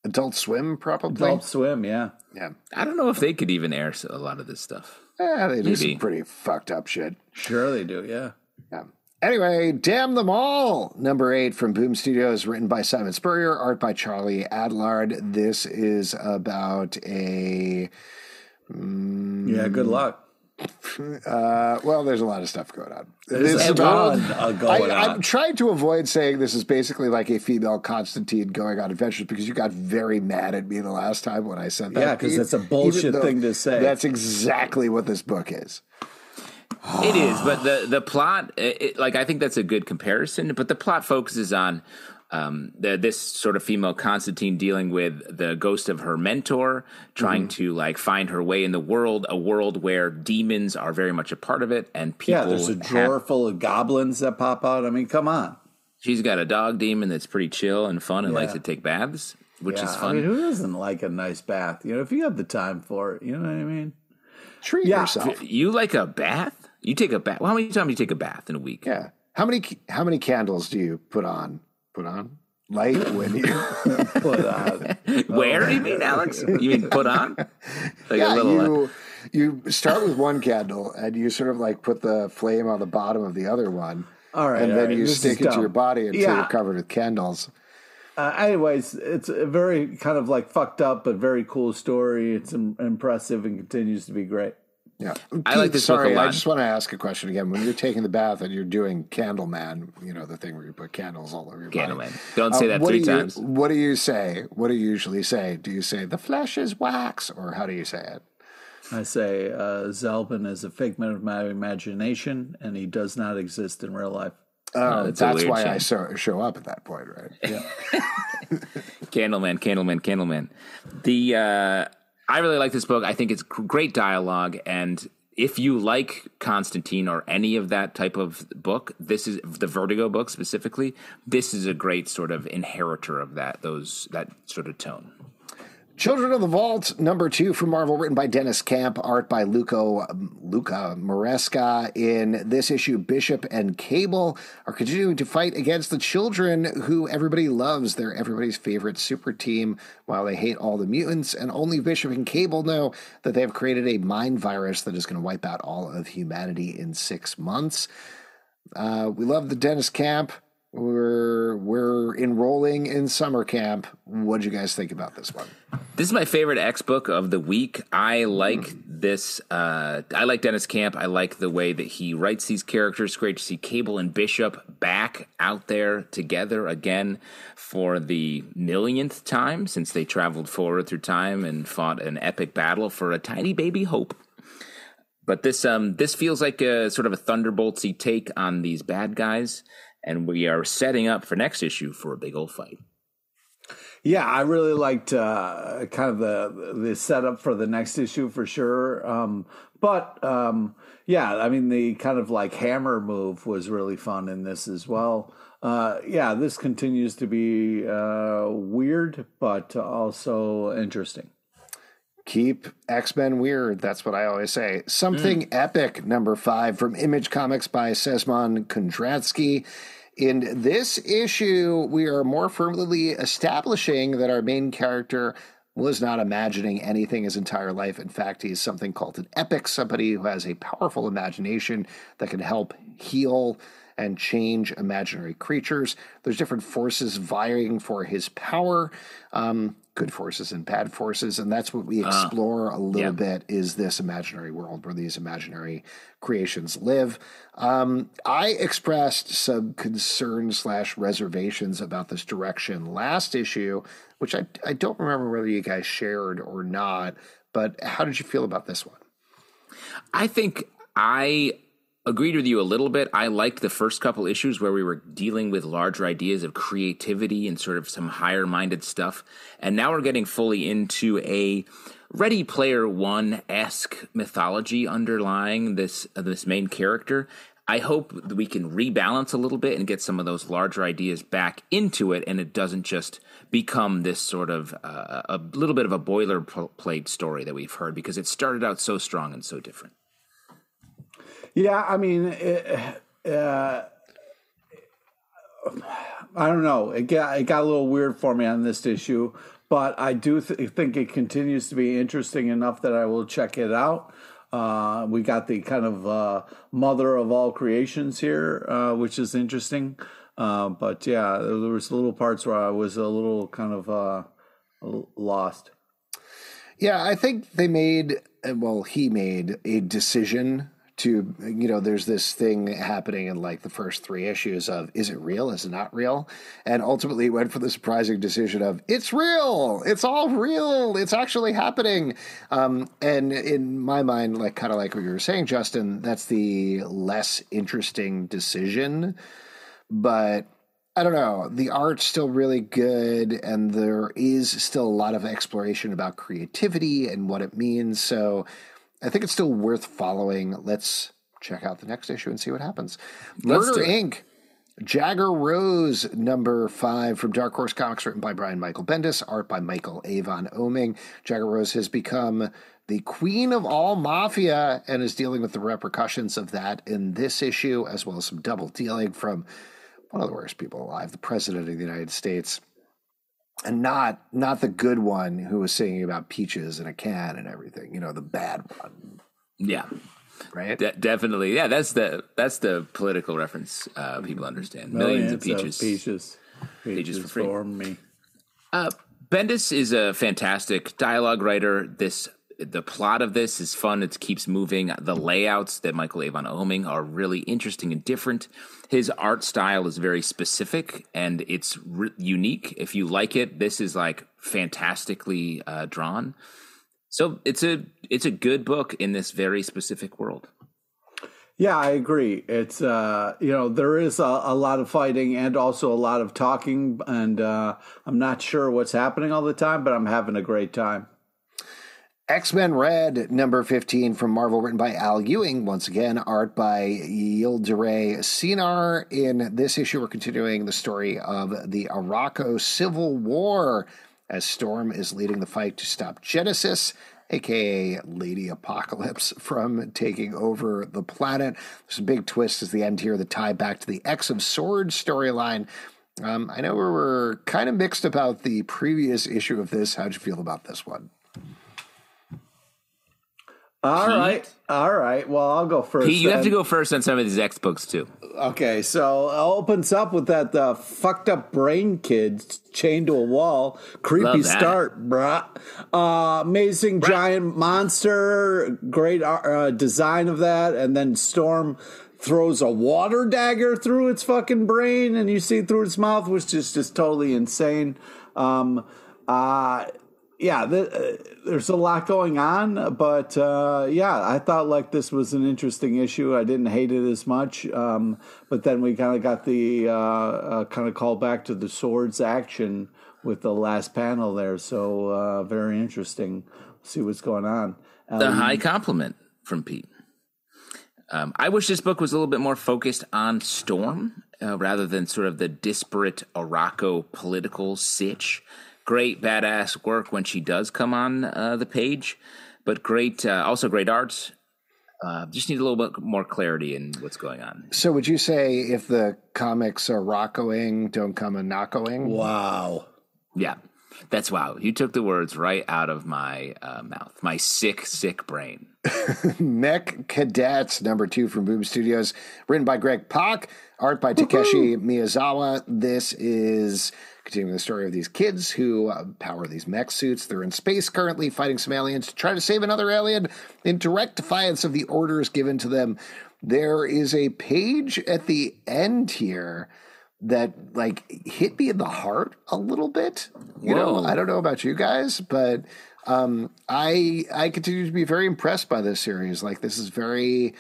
Adult Swim, probably. Adult Swim, yeah, yeah. I don't know if they could even air a lot of this stuff. Yeah, they do Maybe. some pretty fucked up shit. Sure, they do. Yeah. Yeah. Anyway, Damn Them All, number eight from Boom Studios, written by Simon Spurrier, art by Charlie Adlard. This is about a... Mm, yeah, good luck. Uh, well, there's a lot of stuff going on. There's it's a about, ton going I, on. I'm trying to avoid saying this is basically like a female Constantine going on adventures, because you got very mad at me the last time when I said that. Yeah, because that's a bullshit thing to say. That's exactly what this book is. It is, but the the plot, it, like I think that's a good comparison. But the plot focuses on um, the, this sort of female Constantine dealing with the ghost of her mentor, trying mm-hmm. to like find her way in the world, a world where demons are very much a part of it, and people. Yeah, there's a drawer have, full of goblins that pop out. I mean, come on. She's got a dog demon that's pretty chill and fun and yeah. likes to take baths, which yeah. is fun. I mean, who doesn't like a nice bath? You know, if you have the time for it, you know what I mean. Treat yeah. yourself. You like a bath. You take a bath. Well, how many times do you take a bath in a week? Yeah. How many how many candles do you put on? Put on? Light when you put on. Where oh. do you mean, Alex? You mean put on? Like yeah, a little you, uh... you start with one candle and you sort of like put the flame on the bottom of the other one. All right. And all then right. you this stick it dumb. to your body until yeah. you're covered with candles. Uh, anyways, it's a very kind of like fucked up but very cool story. It's im- impressive and continues to be great. Yeah, I like this Sorry, book a lot. I just want to ask a question again. When you're taking the bath and you're doing Candleman, you know, the thing where you put candles all over your Candleman. body. Candleman. Don't say uh, that three do times. You, what do you say? What do you usually say? Do you say, the flesh is wax? Or how do you say it? I say, uh, Zalbin is a figment of my imagination, and he does not exist in real life. Oh, uh, that's, that's why change. I so, show up at that point, right? Yeah. Candleman, Candleman, Candleman. The... Uh, I really like this book. I think it's great dialogue, and if you like Constantine or any of that type of book, this is the Vertigo book specifically. This is a great sort of inheritor of that those that sort of tone. Children of the Vault, number two from Marvel, written by Dennis Camp, art by Luca, Luca Maresca. In this issue, Bishop and Cable are continuing to fight against the children who everybody loves. They're everybody's favorite super team, while they hate all the mutants. And only Bishop and Cable know that they have created a mind virus that is going to wipe out all of humanity in six months. Uh, we love the Dennis Camp. We're we're enrolling in summer camp. What did you guys think about this one? This is my favorite X book of the week. I like mm. this. Uh, I like Dennis Camp. I like the way that he writes these characters. Great to see Cable and Bishop back out there together again for the millionth time since they traveled forward through time and fought an epic battle for a tiny baby hope. But this um this feels like a sort of a Thunderboltsy take on these bad guys. And we are setting up for next issue for a big old fight. Yeah, I really liked uh, kind of the the setup for the next issue for sure. Um, but um, yeah, I mean the kind of like hammer move was really fun in this as well. Uh, yeah, this continues to be uh, weird, but also interesting. Keep X-Men weird. That's what I always say. Something mm. Epic, number five, from Image Comics by Sesmon Kondratsky. In this issue, we are more firmly establishing that our main character was not imagining anything his entire life. In fact, he is something called an epic, somebody who has a powerful imagination that can help heal and change imaginary creatures. There's different forces vying for his power. Um... good forces and bad forces, and that's what we explore uh, a little yeah. bit, is this imaginary world where these imaginary creations live. Um, I expressed some concerns slash reservations about this direction last issue, which I, I don't remember whether you guys shared or not, but how did you feel about this one? I think I... agreed with you a little bit. I liked the first couple issues where we were dealing with larger ideas of creativity and sort of some higher-minded stuff. And now we're getting fully into a Ready Player One-esque mythology underlying this uh, this main character. I hope that we can rebalance a little bit and get some of those larger ideas back into it, and it doesn't just become this sort of uh, a little bit of a boilerplate story that we've heard, because it started out so strong and so different. Yeah, I mean, it, uh, I don't know. It got, it got a little weird for me on this issue, but I do th- think it continues to be interesting enough that I will check it out. Uh, we got the kind of uh, mother of all creations here, uh, which is interesting. Uh, but yeah, there was little parts where I was a little kind of uh, lost. Yeah, I think they made, well, he made a decision to, you know, there's this thing happening in like the first three issues of, is it real? Is it not real? And ultimately went for the surprising decision of, it's real. It's all real. It's actually happening. Um, and in my mind, like kind of like what you were saying, Justin, that's the less interesting decision. But I don't know. The art's still really good, and there is still a lot of exploration about creativity and what it means. So I think it's still worth following. Let's check out the next issue and see what happens. Let's Murder, Incorporated. Jagger Rose, number five from Dark Horse Comics, written by Brian Michael Bendis, art by Michael Avon Oeming. Jagger Rose has become the queen of all mafia and is dealing with the repercussions of that in this issue, as well as some double dealing from one of the worst people alive, the president of the United States. And not not the good one who was singing about peaches in a can and everything, you know, the bad one. Yeah. Right? De- definitely. Yeah, that's the that's the political reference uh, people understand. Millions, Millions of peaches. Of peaches. Peaches, peaches for free. For me. Uh, Bendis is a fantastic dialogue writer. This The plot of this is fun. It keeps moving. The layouts that Michael Avon Oeming are really interesting and different. His art style is very specific, and it's re- unique. If you like it, this is like fantastically uh, drawn. So it's a it's a good book in this very specific world. Yeah, I agree. It's, uh, you know, there is a, a lot of fighting and also a lot of talking, and uh, I'm not sure what's happening all the time, but I'm having a great time. X-Men Red, number fifteen from Marvel, written by Al Ewing. Once again, art by Yildiray Sinar. In this issue, we're continuing the story of the Araco Civil War as Storm is leading the fight to stop Genesis, a k a. Lady Apocalypse, from taking over the planet. There's a big twist at the end here, the tie back to the X of Swords storyline. Um, I know we were kind of mixed about the previous issue of this. How'd you feel about this one? All Pete? right, all right. Well, I'll go first. Pete, you then. have to go first on some of these X books too. Okay, so it opens up with that uh, fucked up brain kid chained to a wall. Creepy start, bruh. Uh, amazing bruh. Giant monster. Great uh, design of that, and then Storm throws a water dagger through its fucking brain, and you see through its mouth, which is just totally insane. Um, uh. Yeah, the, uh, there's a lot going on, but uh, yeah, I thought like this was an interesting issue. I didn't hate it as much, um, but then we kind of got the uh, uh, kind of call back to the swords action with the last panel there. So uh, very interesting. We'll see what's going on. Um, the high compliment from Pete. Um, I wish this book was a little bit more focused on Storm uh, rather than sort of the disparate Araco political sitch. Great badass work when she does come on uh, the page, but great, uh, also great art. Uh, just need a little bit more clarity in what's going on. So would you say if the comics are rockoing, don't come a knockoing? Wow. Yeah, that's wow. You took the words right out of my uh, mouth, my sick, sick brain. Mech Cadets, number two from Boom Studios, written by Greg Pak, art by Takeshi Woo-hoo! Miyazawa. This is continuing the story of these kids who uh, power these mech suits. They're in space currently fighting some aliens to try to save another alien in direct defiance of the orders given to them. There is a page at the end here that like hit me in the heart a little bit. You Whoa. know, I don't know about you guys, but um, I I continue to be very impressed by this series. Like this is very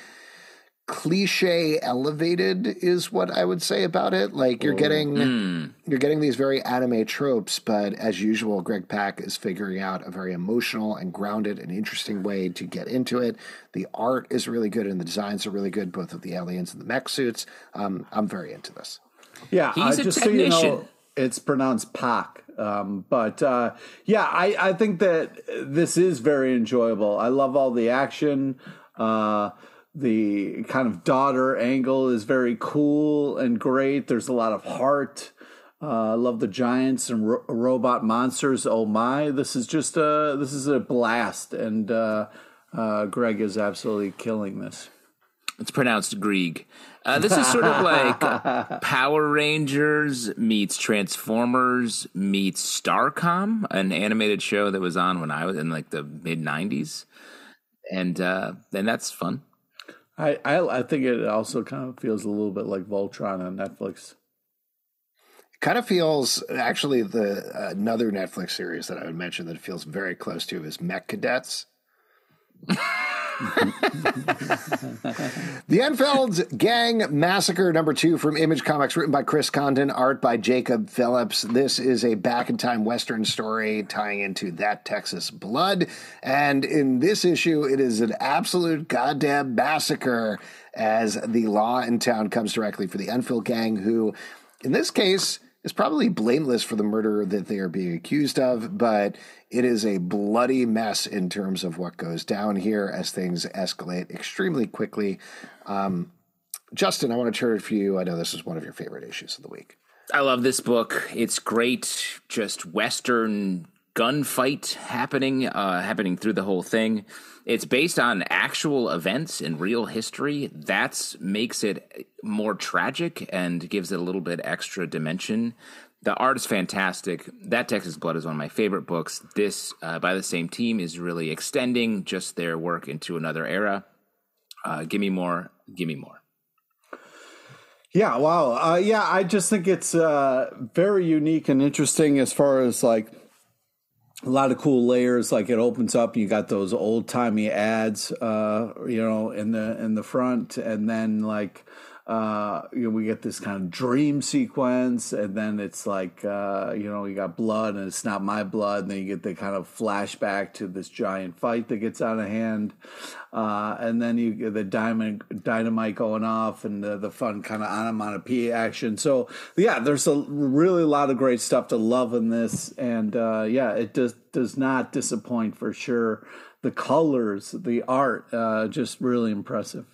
cliche elevated is what I would say about it. Like you're getting mm. you're getting these very anime tropes, but as usual, Greg Pak is figuring out a very emotional and grounded and interesting way to get into it. The art is really good and the designs are really good, both of the aliens and the mech suits. Um, I'm very into this. Yeah, he's uh, a just technician. So you know, it's pronounced Pak. Um, but uh, yeah, I, I think that this is very enjoyable. I love all the action. Uh, the kind of daughter angle is very cool and great. There's a lot of heart. Uh, I love the giants and ro- robot monsters. Oh my, this is just a, this is a blast. And uh, uh, Greg is absolutely killing this. It's pronounced Grieg. Uh, this is sort of like Power Rangers meets Transformers meets Starcom, an animated show that was on when I was in like the mid nineties. And uh, and that's fun. I, I I think it also kind of feels a little bit like Voltron on Netflix. It kind of feels, actually, the uh, another Netflix series that I would mention that it feels very close to is Mech Cadets. The Enfeld's Gang Massacre number two from Image Comics, written by Chris Condon, art by Jacob Phillips. This is a back-in-time Western story tying into That Texas Blood. And in this issue, it is an absolute goddamn massacre as the law in town comes directly for the Enfeld gang, who, in this case, is probably blameless for the murder that they are being accused of, but it is a bloody mess in terms of what goes down here as things escalate extremely quickly. Um, Justin, I want to turn it for you. I know this is one of your favorite issues of the week. I love this book. It's great. Just Western gunfight happening, uh, happening through the whole thing. It's based on actual events in real history. That makes it more tragic and gives it a little bit extra dimension. The art is fantastic. That Texas Blood is one of my favorite books. This, uh, by the same team, is really extending just their work into another era. Uh, give me more. Give me more. Yeah, wow. Uh, yeah, I just think it's uh, very unique and interesting as far as like a lot of cool layers. Like it opens up and you got those old timey ads, uh, you know, in the in the front, and then like uh, you know, we get this kind of dream sequence, and then it's like uh, you know, you got blood and it's not my blood, and then you get the kind of flashback to this giant fight that gets out of hand, uh, and then you get the diamond dynamite going off and the, the fun kind of onomatopoeia action. So yeah, there's a really lot of great stuff to love in this, and uh, yeah, it does. does not disappoint for sure. The colors, the art, uh, just really impressive.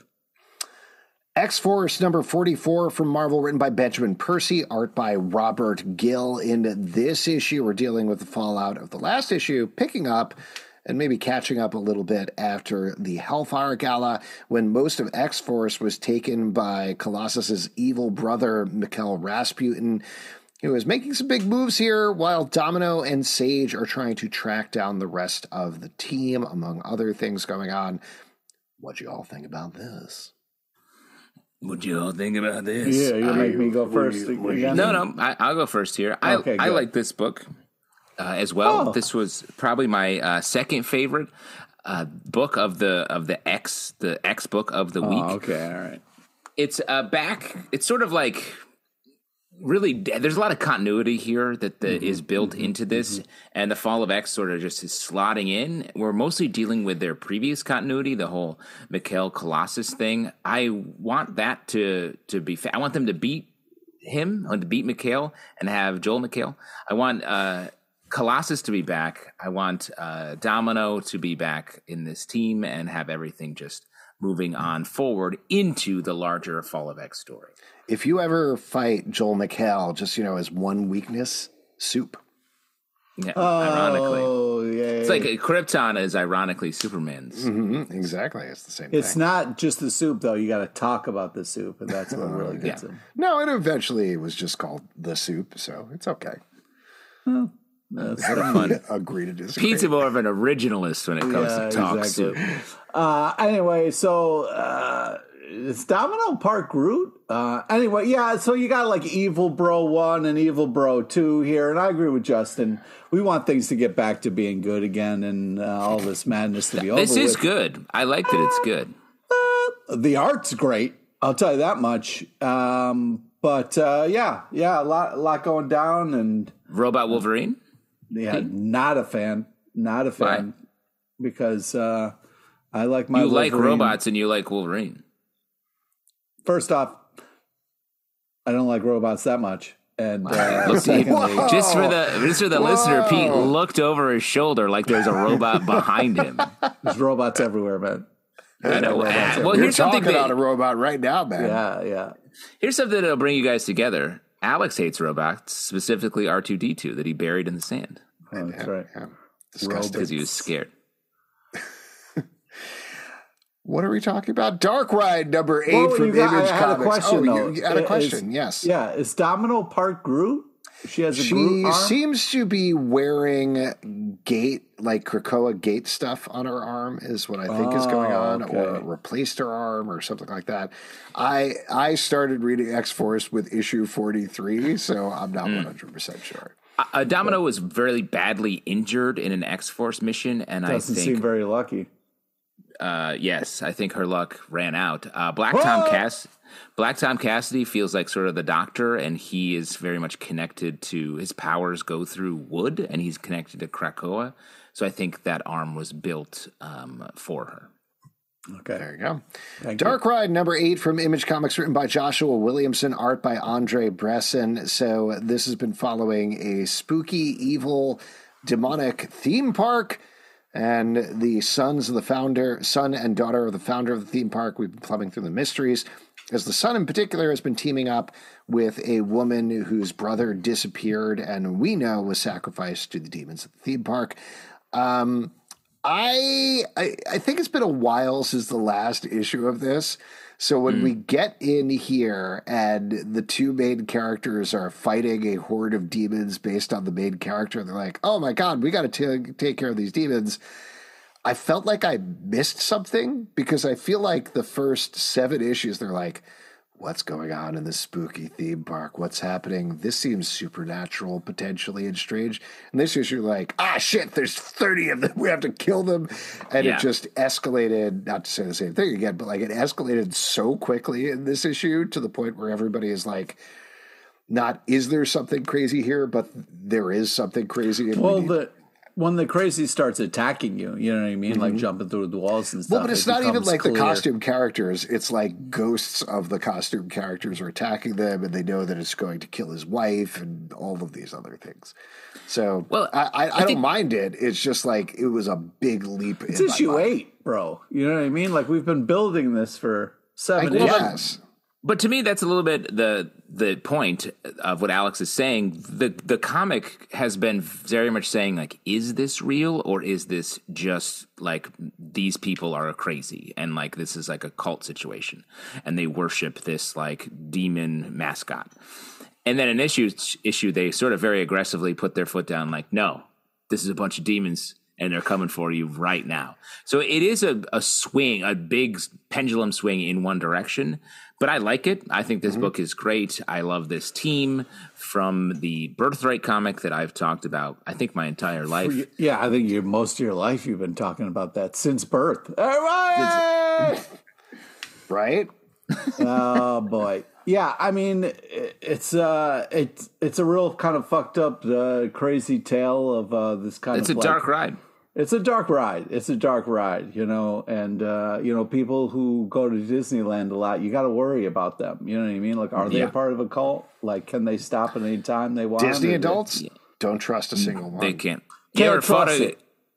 X-Force number forty-four from Marvel, written by Benjamin Percy, art by Robert Gill. In this issue, we're dealing with the fallout of the last issue, picking up and maybe catching up a little bit after the Hellfire Gala, when most of X-Force was taken by Colossus's evil brother, Mikhail Rasputin, who is making some big moves here, while Domino and Sage are trying to track down the rest of the team, among other things going on. What'd you all think about this? What'd you all think about this? Yeah, you'll make me go first. You, you, no, no, I, I'll go first here. I, okay, I like this book uh, as well. Oh. This was probably my uh, second favorite uh, book of the of the X, the X book of the oh, week. Okay, all right. It's uh, back, it's sort of like... Really, there's a lot of continuity here that the, mm-hmm. is built mm-hmm. into this, mm-hmm. and the Fall of X sort of just is slotting in. We're mostly dealing with their previous continuity, the whole Mikhail Colossus thing. I want that to to be – I want them to beat him, to beat Mikhail, and have Joel Mikhail. I want uh, Colossus to be back. I want uh, Domino to be back in this team and have everything just moving on forward into the larger Fall of X story. If you ever fight Joel McHale, just, you know, as one weakness, soup. Yeah, oh, ironically. Yay. It's like Krypton is ironically Superman's. Mm-hmm, exactly. It's the same it's thing. It's not just the soup, though. You got to talk about the soup, and that's what really gets yeah. it. No, and eventually it was just called the soup, so it's okay. Well, that's fun. Agree to disagree. Pete's more of an originalist when it comes yeah, to talk exactly. soup. Uh, anyway, so... Uh, It's Domino Park Groot. Uh, anyway, yeah, so you got like Evil Bro one and Evil Bro two here, and I agree with Justin. We want things to get back to being good again and uh, all this madness to be over with. This is good. I like that it's good. Uh, the art's great. I'll tell you that much. Um, but uh, yeah, yeah, a lot, a lot going down. And Robot Wolverine. Yeah, not a fan. Not a fan. Why? Because uh, I like my. You Wolverine. Like robots and you like Wolverine. First off, I don't like robots that much. And uh, Whoa. just for the just for the Whoa. listener, Pete looked over his shoulder like there's a robot behind him. There's robots everywhere, man. There's I know. Well, well here's something about a robot right now, man. Yeah, yeah. Here's something that'll bring you guys together. Alex hates robots, specifically R two D two that he buried in the sand. Oh, that's yeah, right. Yeah. Disgusting. Because he was scared. What are we talking about? Dark Ride number eight well, from got, Image I had Comics. A question, oh, you had a question, is, yes. Yeah, is Domino Park Groot? She has a she Groot arm? She seems to be wearing gate, like Krakoa gate stuff on her arm is what I think oh, is going on, okay. or replaced her arm or something like that. I I started reading X-Force with issue forty-three, so I'm not mm. one hundred percent sure. Uh, Domino but, was very badly injured in an X-Force mission, and I think... Doesn't seem very lucky. Uh, yes, I think her luck ran out. Uh, Black Whoa! Tom Cass, Black Tom Cassidy feels like sort of the doctor, and he is very much connected to his powers go through wood, and he's connected to Krakoa. So I think that arm was built um, for her. Okay, there you go. Thank Dark you. Ride number eight from Image Comics, written by Joshua Williamson, art by Andre Bresson. So this has been following a spooky, evil, demonic theme park. And the sons of the founder, son and daughter of the founder of the theme park, we've been plumbing through the mysteries, as the son in particular has been teaming up with a woman whose brother disappeared and we know was sacrificed to the demons of the theme park. Um, I, I I think it's been a while since the last issue of this. So when mm. we get in here and the two main characters are fighting a horde of demons based on the main character, they're like, oh my God, we got to take care of these demons. I felt like I missed something because I feel like the first seven issues, they're like, what's going on in this spooky theme park? What's happening? This seems supernatural, potentially, and strange. And this issue, like, ah, shit, there's thirty of them. We have to kill them. And yeah. it just escalated, not to say the same thing again, but, like, it escalated so quickly in this issue to the point where everybody is like, not, is there something crazy here? But there is something crazy. And well, we need- the... When the crazy starts attacking you, you know what I mean? Mm-hmm. Like jumping through the walls and stuff. Well, but it's it not even like clear. The costume characters. It's like ghosts of the costume characters are attacking them, and they know that it's going to kill his wife and all of these other things. So well, I, I, I, I don't think, mind it. It's just like it was a big leap. It's in issue eight, bro. You know what I mean? Like we've been building this for seven years. Yes. But to me, that's a little bit the the point of what Alex is saying. The the comic has been very much saying, like, is this real or is this just, like, these people are crazy and, like, this is, like, a cult situation and they worship this, like, demon mascot. And then an issue, issue they sort of very aggressively put their foot down, like, no, this is a bunch of demons and they're coming for you right now. So it is a, a swing, a big pendulum swing in one direction. But I like it. I think this mm-hmm. book is great. I love this team from the Birthright comic that I've talked about, I think, my entire life. Yeah, I think you, most of your life you've been talking about that since birth. Right? Right? Oh, boy. Yeah, I mean, it, it's, uh, it, it's a real kind of fucked up, uh, crazy tale of uh, this kind it's of... It's a like, dark ride. It's a dark ride. It's a dark ride, you know, and, uh, you know, people who go to Disneyland a lot, you got to worry about them. You know what I mean? Like, are they yeah. a part of a cult? Like, can they stop at any time they want? Disney adults they, don't trust a single one. They can't. You, can't ever fought a,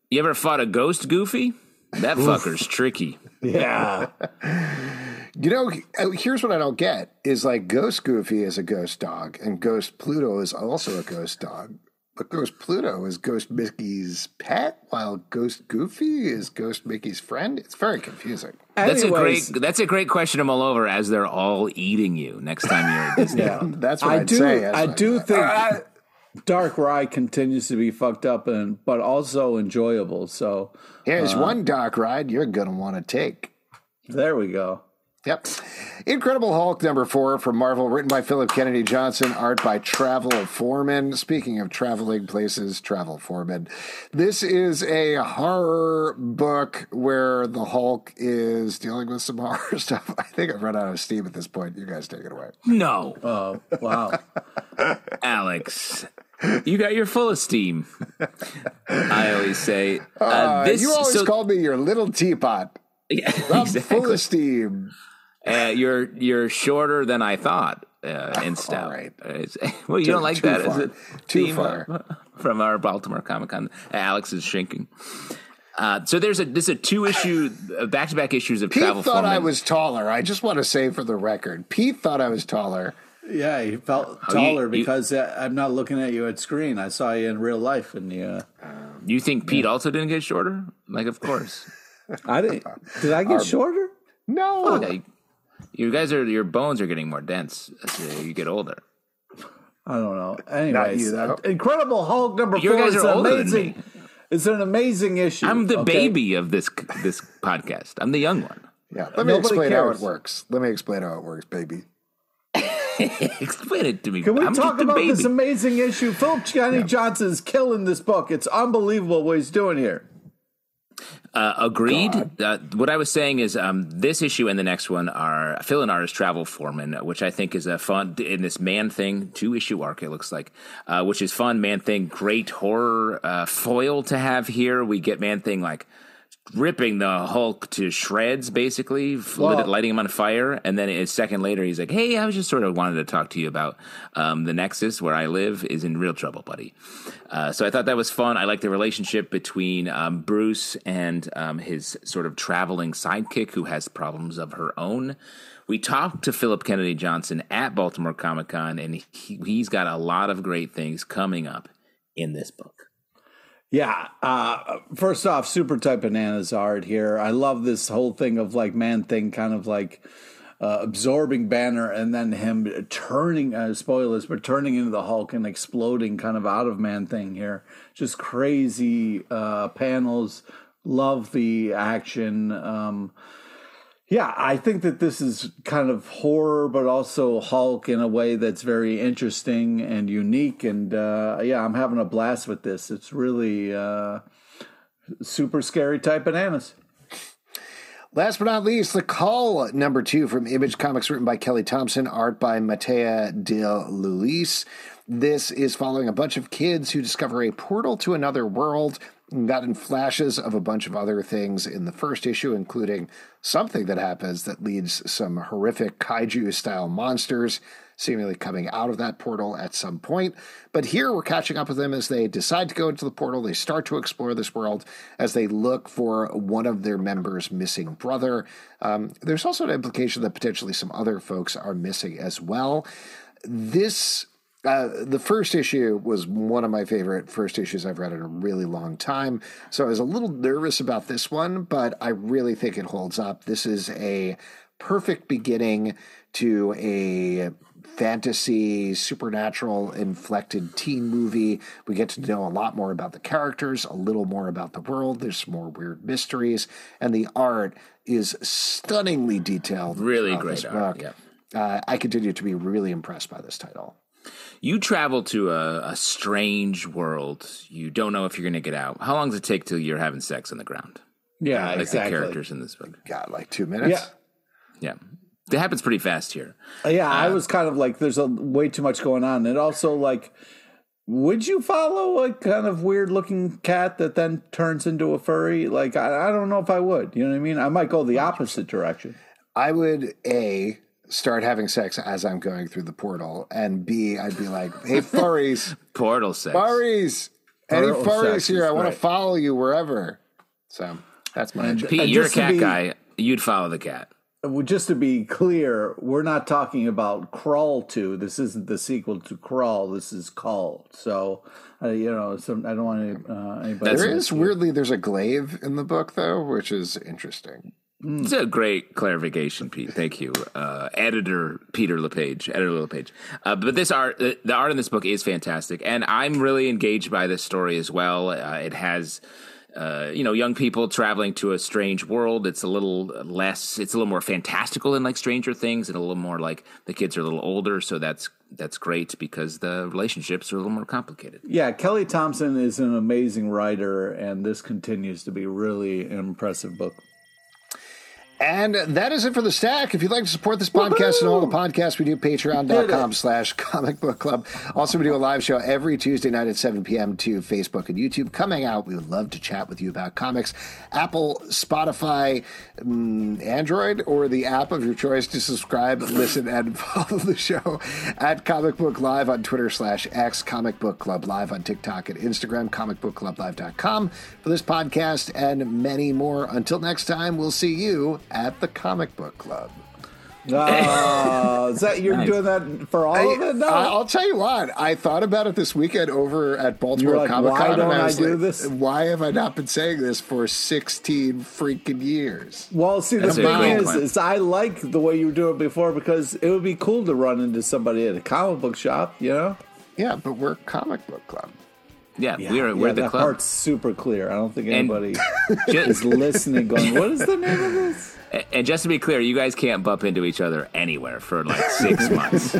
you ever fought a ghost, Goofy? That fucker's tricky. Yeah. You know, here's what I don't get is, like, Ghost Goofy is a ghost dog and Ghost Pluto is also a ghost dog. But Ghost Pluto is Ghost Mickey's pet, while Ghost Goofy is Ghost Mickey's friend. It's very confusing. Anyways. That's a great. That's a great question. I'm all over as they're all eating you next time you're at Disney. Yeah, that's what I I'd do. Say, I like do that. Think uh, Dark Ride continues to be fucked up, and but also enjoyable. So here's uh, one dark ride you're gonna want to take. There we go. Yep. Incredible Hulk number four from Marvel, written by Philip Kennedy Johnson, art by Travel Foreman. Speaking of traveling places, Travel Foreman. This is a horror book where the Hulk is dealing with some horror stuff. I think I've run out of steam at this point. You guys take it away. No. Oh, wow. Alex. You got your full of steam. I always say. Uh, uh, this, you always so, called me your little teapot. Yeah, I'm exactly. full of steam. Uh, you're you're shorter than I thought uh, and stout. All right. Uh, well, you too, don't like that, far. Is it? Too steam, far. Uh, from our Baltimore Comic Con. Alex is shrinking. Uh, so there's a this is a two issue uh, back to back issues of Pete Travel. Thought Foreman. I was taller. I just want to say for the record, Pete thought I was taller. Yeah, he felt oh, taller you, you, because I'm not looking at you at screen. I saw you in real life. And uh, you think Pete yeah. also didn't get shorter? Like, of course. I didn't. Did I get Our, shorter? No. Oh, okay. You guys are your bones are getting more dense as you get older. I don't know. Anyways, you, Incredible Hulk number your four guys is are amazing. It's an amazing issue. I'm the okay? baby of this this podcast. I'm the young one. Yeah. Let me Nobody explain cares. how it works. Let me explain how it works, baby. Explain it to me. Can we I'm talk about baby. this amazing issue? Philip Kennedy yeah. Johnson's killing this book. It's unbelievable what he's doing here. Uh, agreed. Uh, what I was saying is um, this issue and the next one are Phil and Artist Travel Foreman, which I think is a fun in this man thing two issue arc. It looks like, uh, which is fun. Man thing, great horror uh, foil to have here. We get man thing like. ripping the Hulk to shreds, basically, well, lighting him on fire. And then a second later, he's like, hey, I was just sort of wanted to talk to you about um, the Nexus where I live is in real trouble, buddy. Uh, so I thought that was fun. I like the relationship between um, Bruce and um, his sort of traveling sidekick who has problems of her own. We talked to Philip Kennedy Johnson at Baltimore Comic Con, and he, he's got a lot of great things coming up in this book. Yeah. Uh, first off, super tight bananas art here. I love this whole thing of like man thing kind of like uh, absorbing Banner and then him turning, uh, spoilers, but turning into the Hulk and exploding kind of out of man thing here. Just crazy uh, panels. Love the action. Um, yeah, I think that this is kind of horror, but also Hulk in a way that's very interesting and unique. And uh, yeah, I'm having a blast with this. It's really uh, super scary type bananas. Last but not least, The Call, number two from Image Comics, written by Kelly Thompson, art by Mattea de Luis. This is following a bunch of kids who discover a portal to another world. Got in flashes of a bunch of other things in the first issue, including something that happens that leads some horrific kaiju-style monsters seemingly coming out of that portal at some point. But here we're catching up with them as they decide to go into the portal. They start to explore this world as they look for one of their members' missing brother. Um, there's also an implication that potentially some other folks are missing as well. This... Uh, the first issue was one of my favorite first issues I've read in a really long time. So I was a little nervous about this one, but I really think it holds up. This is a perfect beginning to a fantasy, supernatural, inflected teen movie. We get to know a lot more about the characters, a little more about the world. There's some more weird mysteries. And the art is stunningly detailed. Really great art, yeah. Uh, I continue to be really impressed by this title. You travel to a, a strange world. You don't know if you're going to get out. How long does it take till you're having sex on the ground? Yeah, like exactly. The characters in this book. Got like two minutes. Yeah, yeah, it happens pretty fast here. Yeah, uh, I was kind of like, there's a way too much going on, and also like, would you follow a kind of weird looking cat that then turns into a furry? Like, I, I don't know if I would. You know what I mean? I might go the opposite direction. I would a. start having sex as I'm going through the portal, and B, I'd be like, hey, furries. Portal sex. Furries. Portal Any furries here, I want right. to follow you wherever. So that's my and, Pete, and you're a cat be, guy. You'd follow the cat. Just to be clear, we're not talking about Crawl two. This isn't the sequel to Crawl. This is Call. So, uh, you know, some, I don't want to, uh, anybody. There is, weirdly, there's a glaive in the book, though, which is interesting. Mm. It's a great clarification, Pete. Thank you, uh, editor Peter LePage. Editor LePage. Uh, but this art, the art in this book is fantastic, and I'm really engaged by this story as well. Uh, it has uh, you know, young people traveling to a strange world. It's a little less, it's a little more fantastical than like Stranger Things, and a little more like the kids are a little older. So that's, that's great because the relationships are a little more complicated. Yeah. Kelly Thompson is an amazing writer, and this continues to be really an impressive book. And that is it for The Stack. If you'd like to support this podcast Woo-hoo! and all the podcasts we do, patreon.com slash comic book club. Also, we do a live show every Tuesday night at seven p.m. to Facebook and YouTube. Come hang out. We would love to chat with you about comics. Apple, Spotify, um, Android, or the app of your choice to subscribe, listen, and follow the show at Comic Book Live on Twitter slash X, Comic Book Club Live on TikTok and Instagram, comic book club live dot com for this podcast and many more. Until next time, we'll see you at the Comic Book Club. Uh, is that you're nice. doing that for all I, of it? No, I, I'll tell you what. I thought about it this weekend over at Baltimore like, Comic Con. Why don't and I, I do like, this? Why have I not been saying this for sixteen freaking years? Well, see, the thing is, is, I like the way you were doing it before because it would be cool to run into somebody at a comic book shop. You know? Yeah, but we're Comic Book Club. Yeah, yeah, we're we're yeah, the that club. That part's super clear. I don't think anybody just, is listening going, what is the name of this? And, and just to be clear, you guys can't bump into each other anywhere for like six months.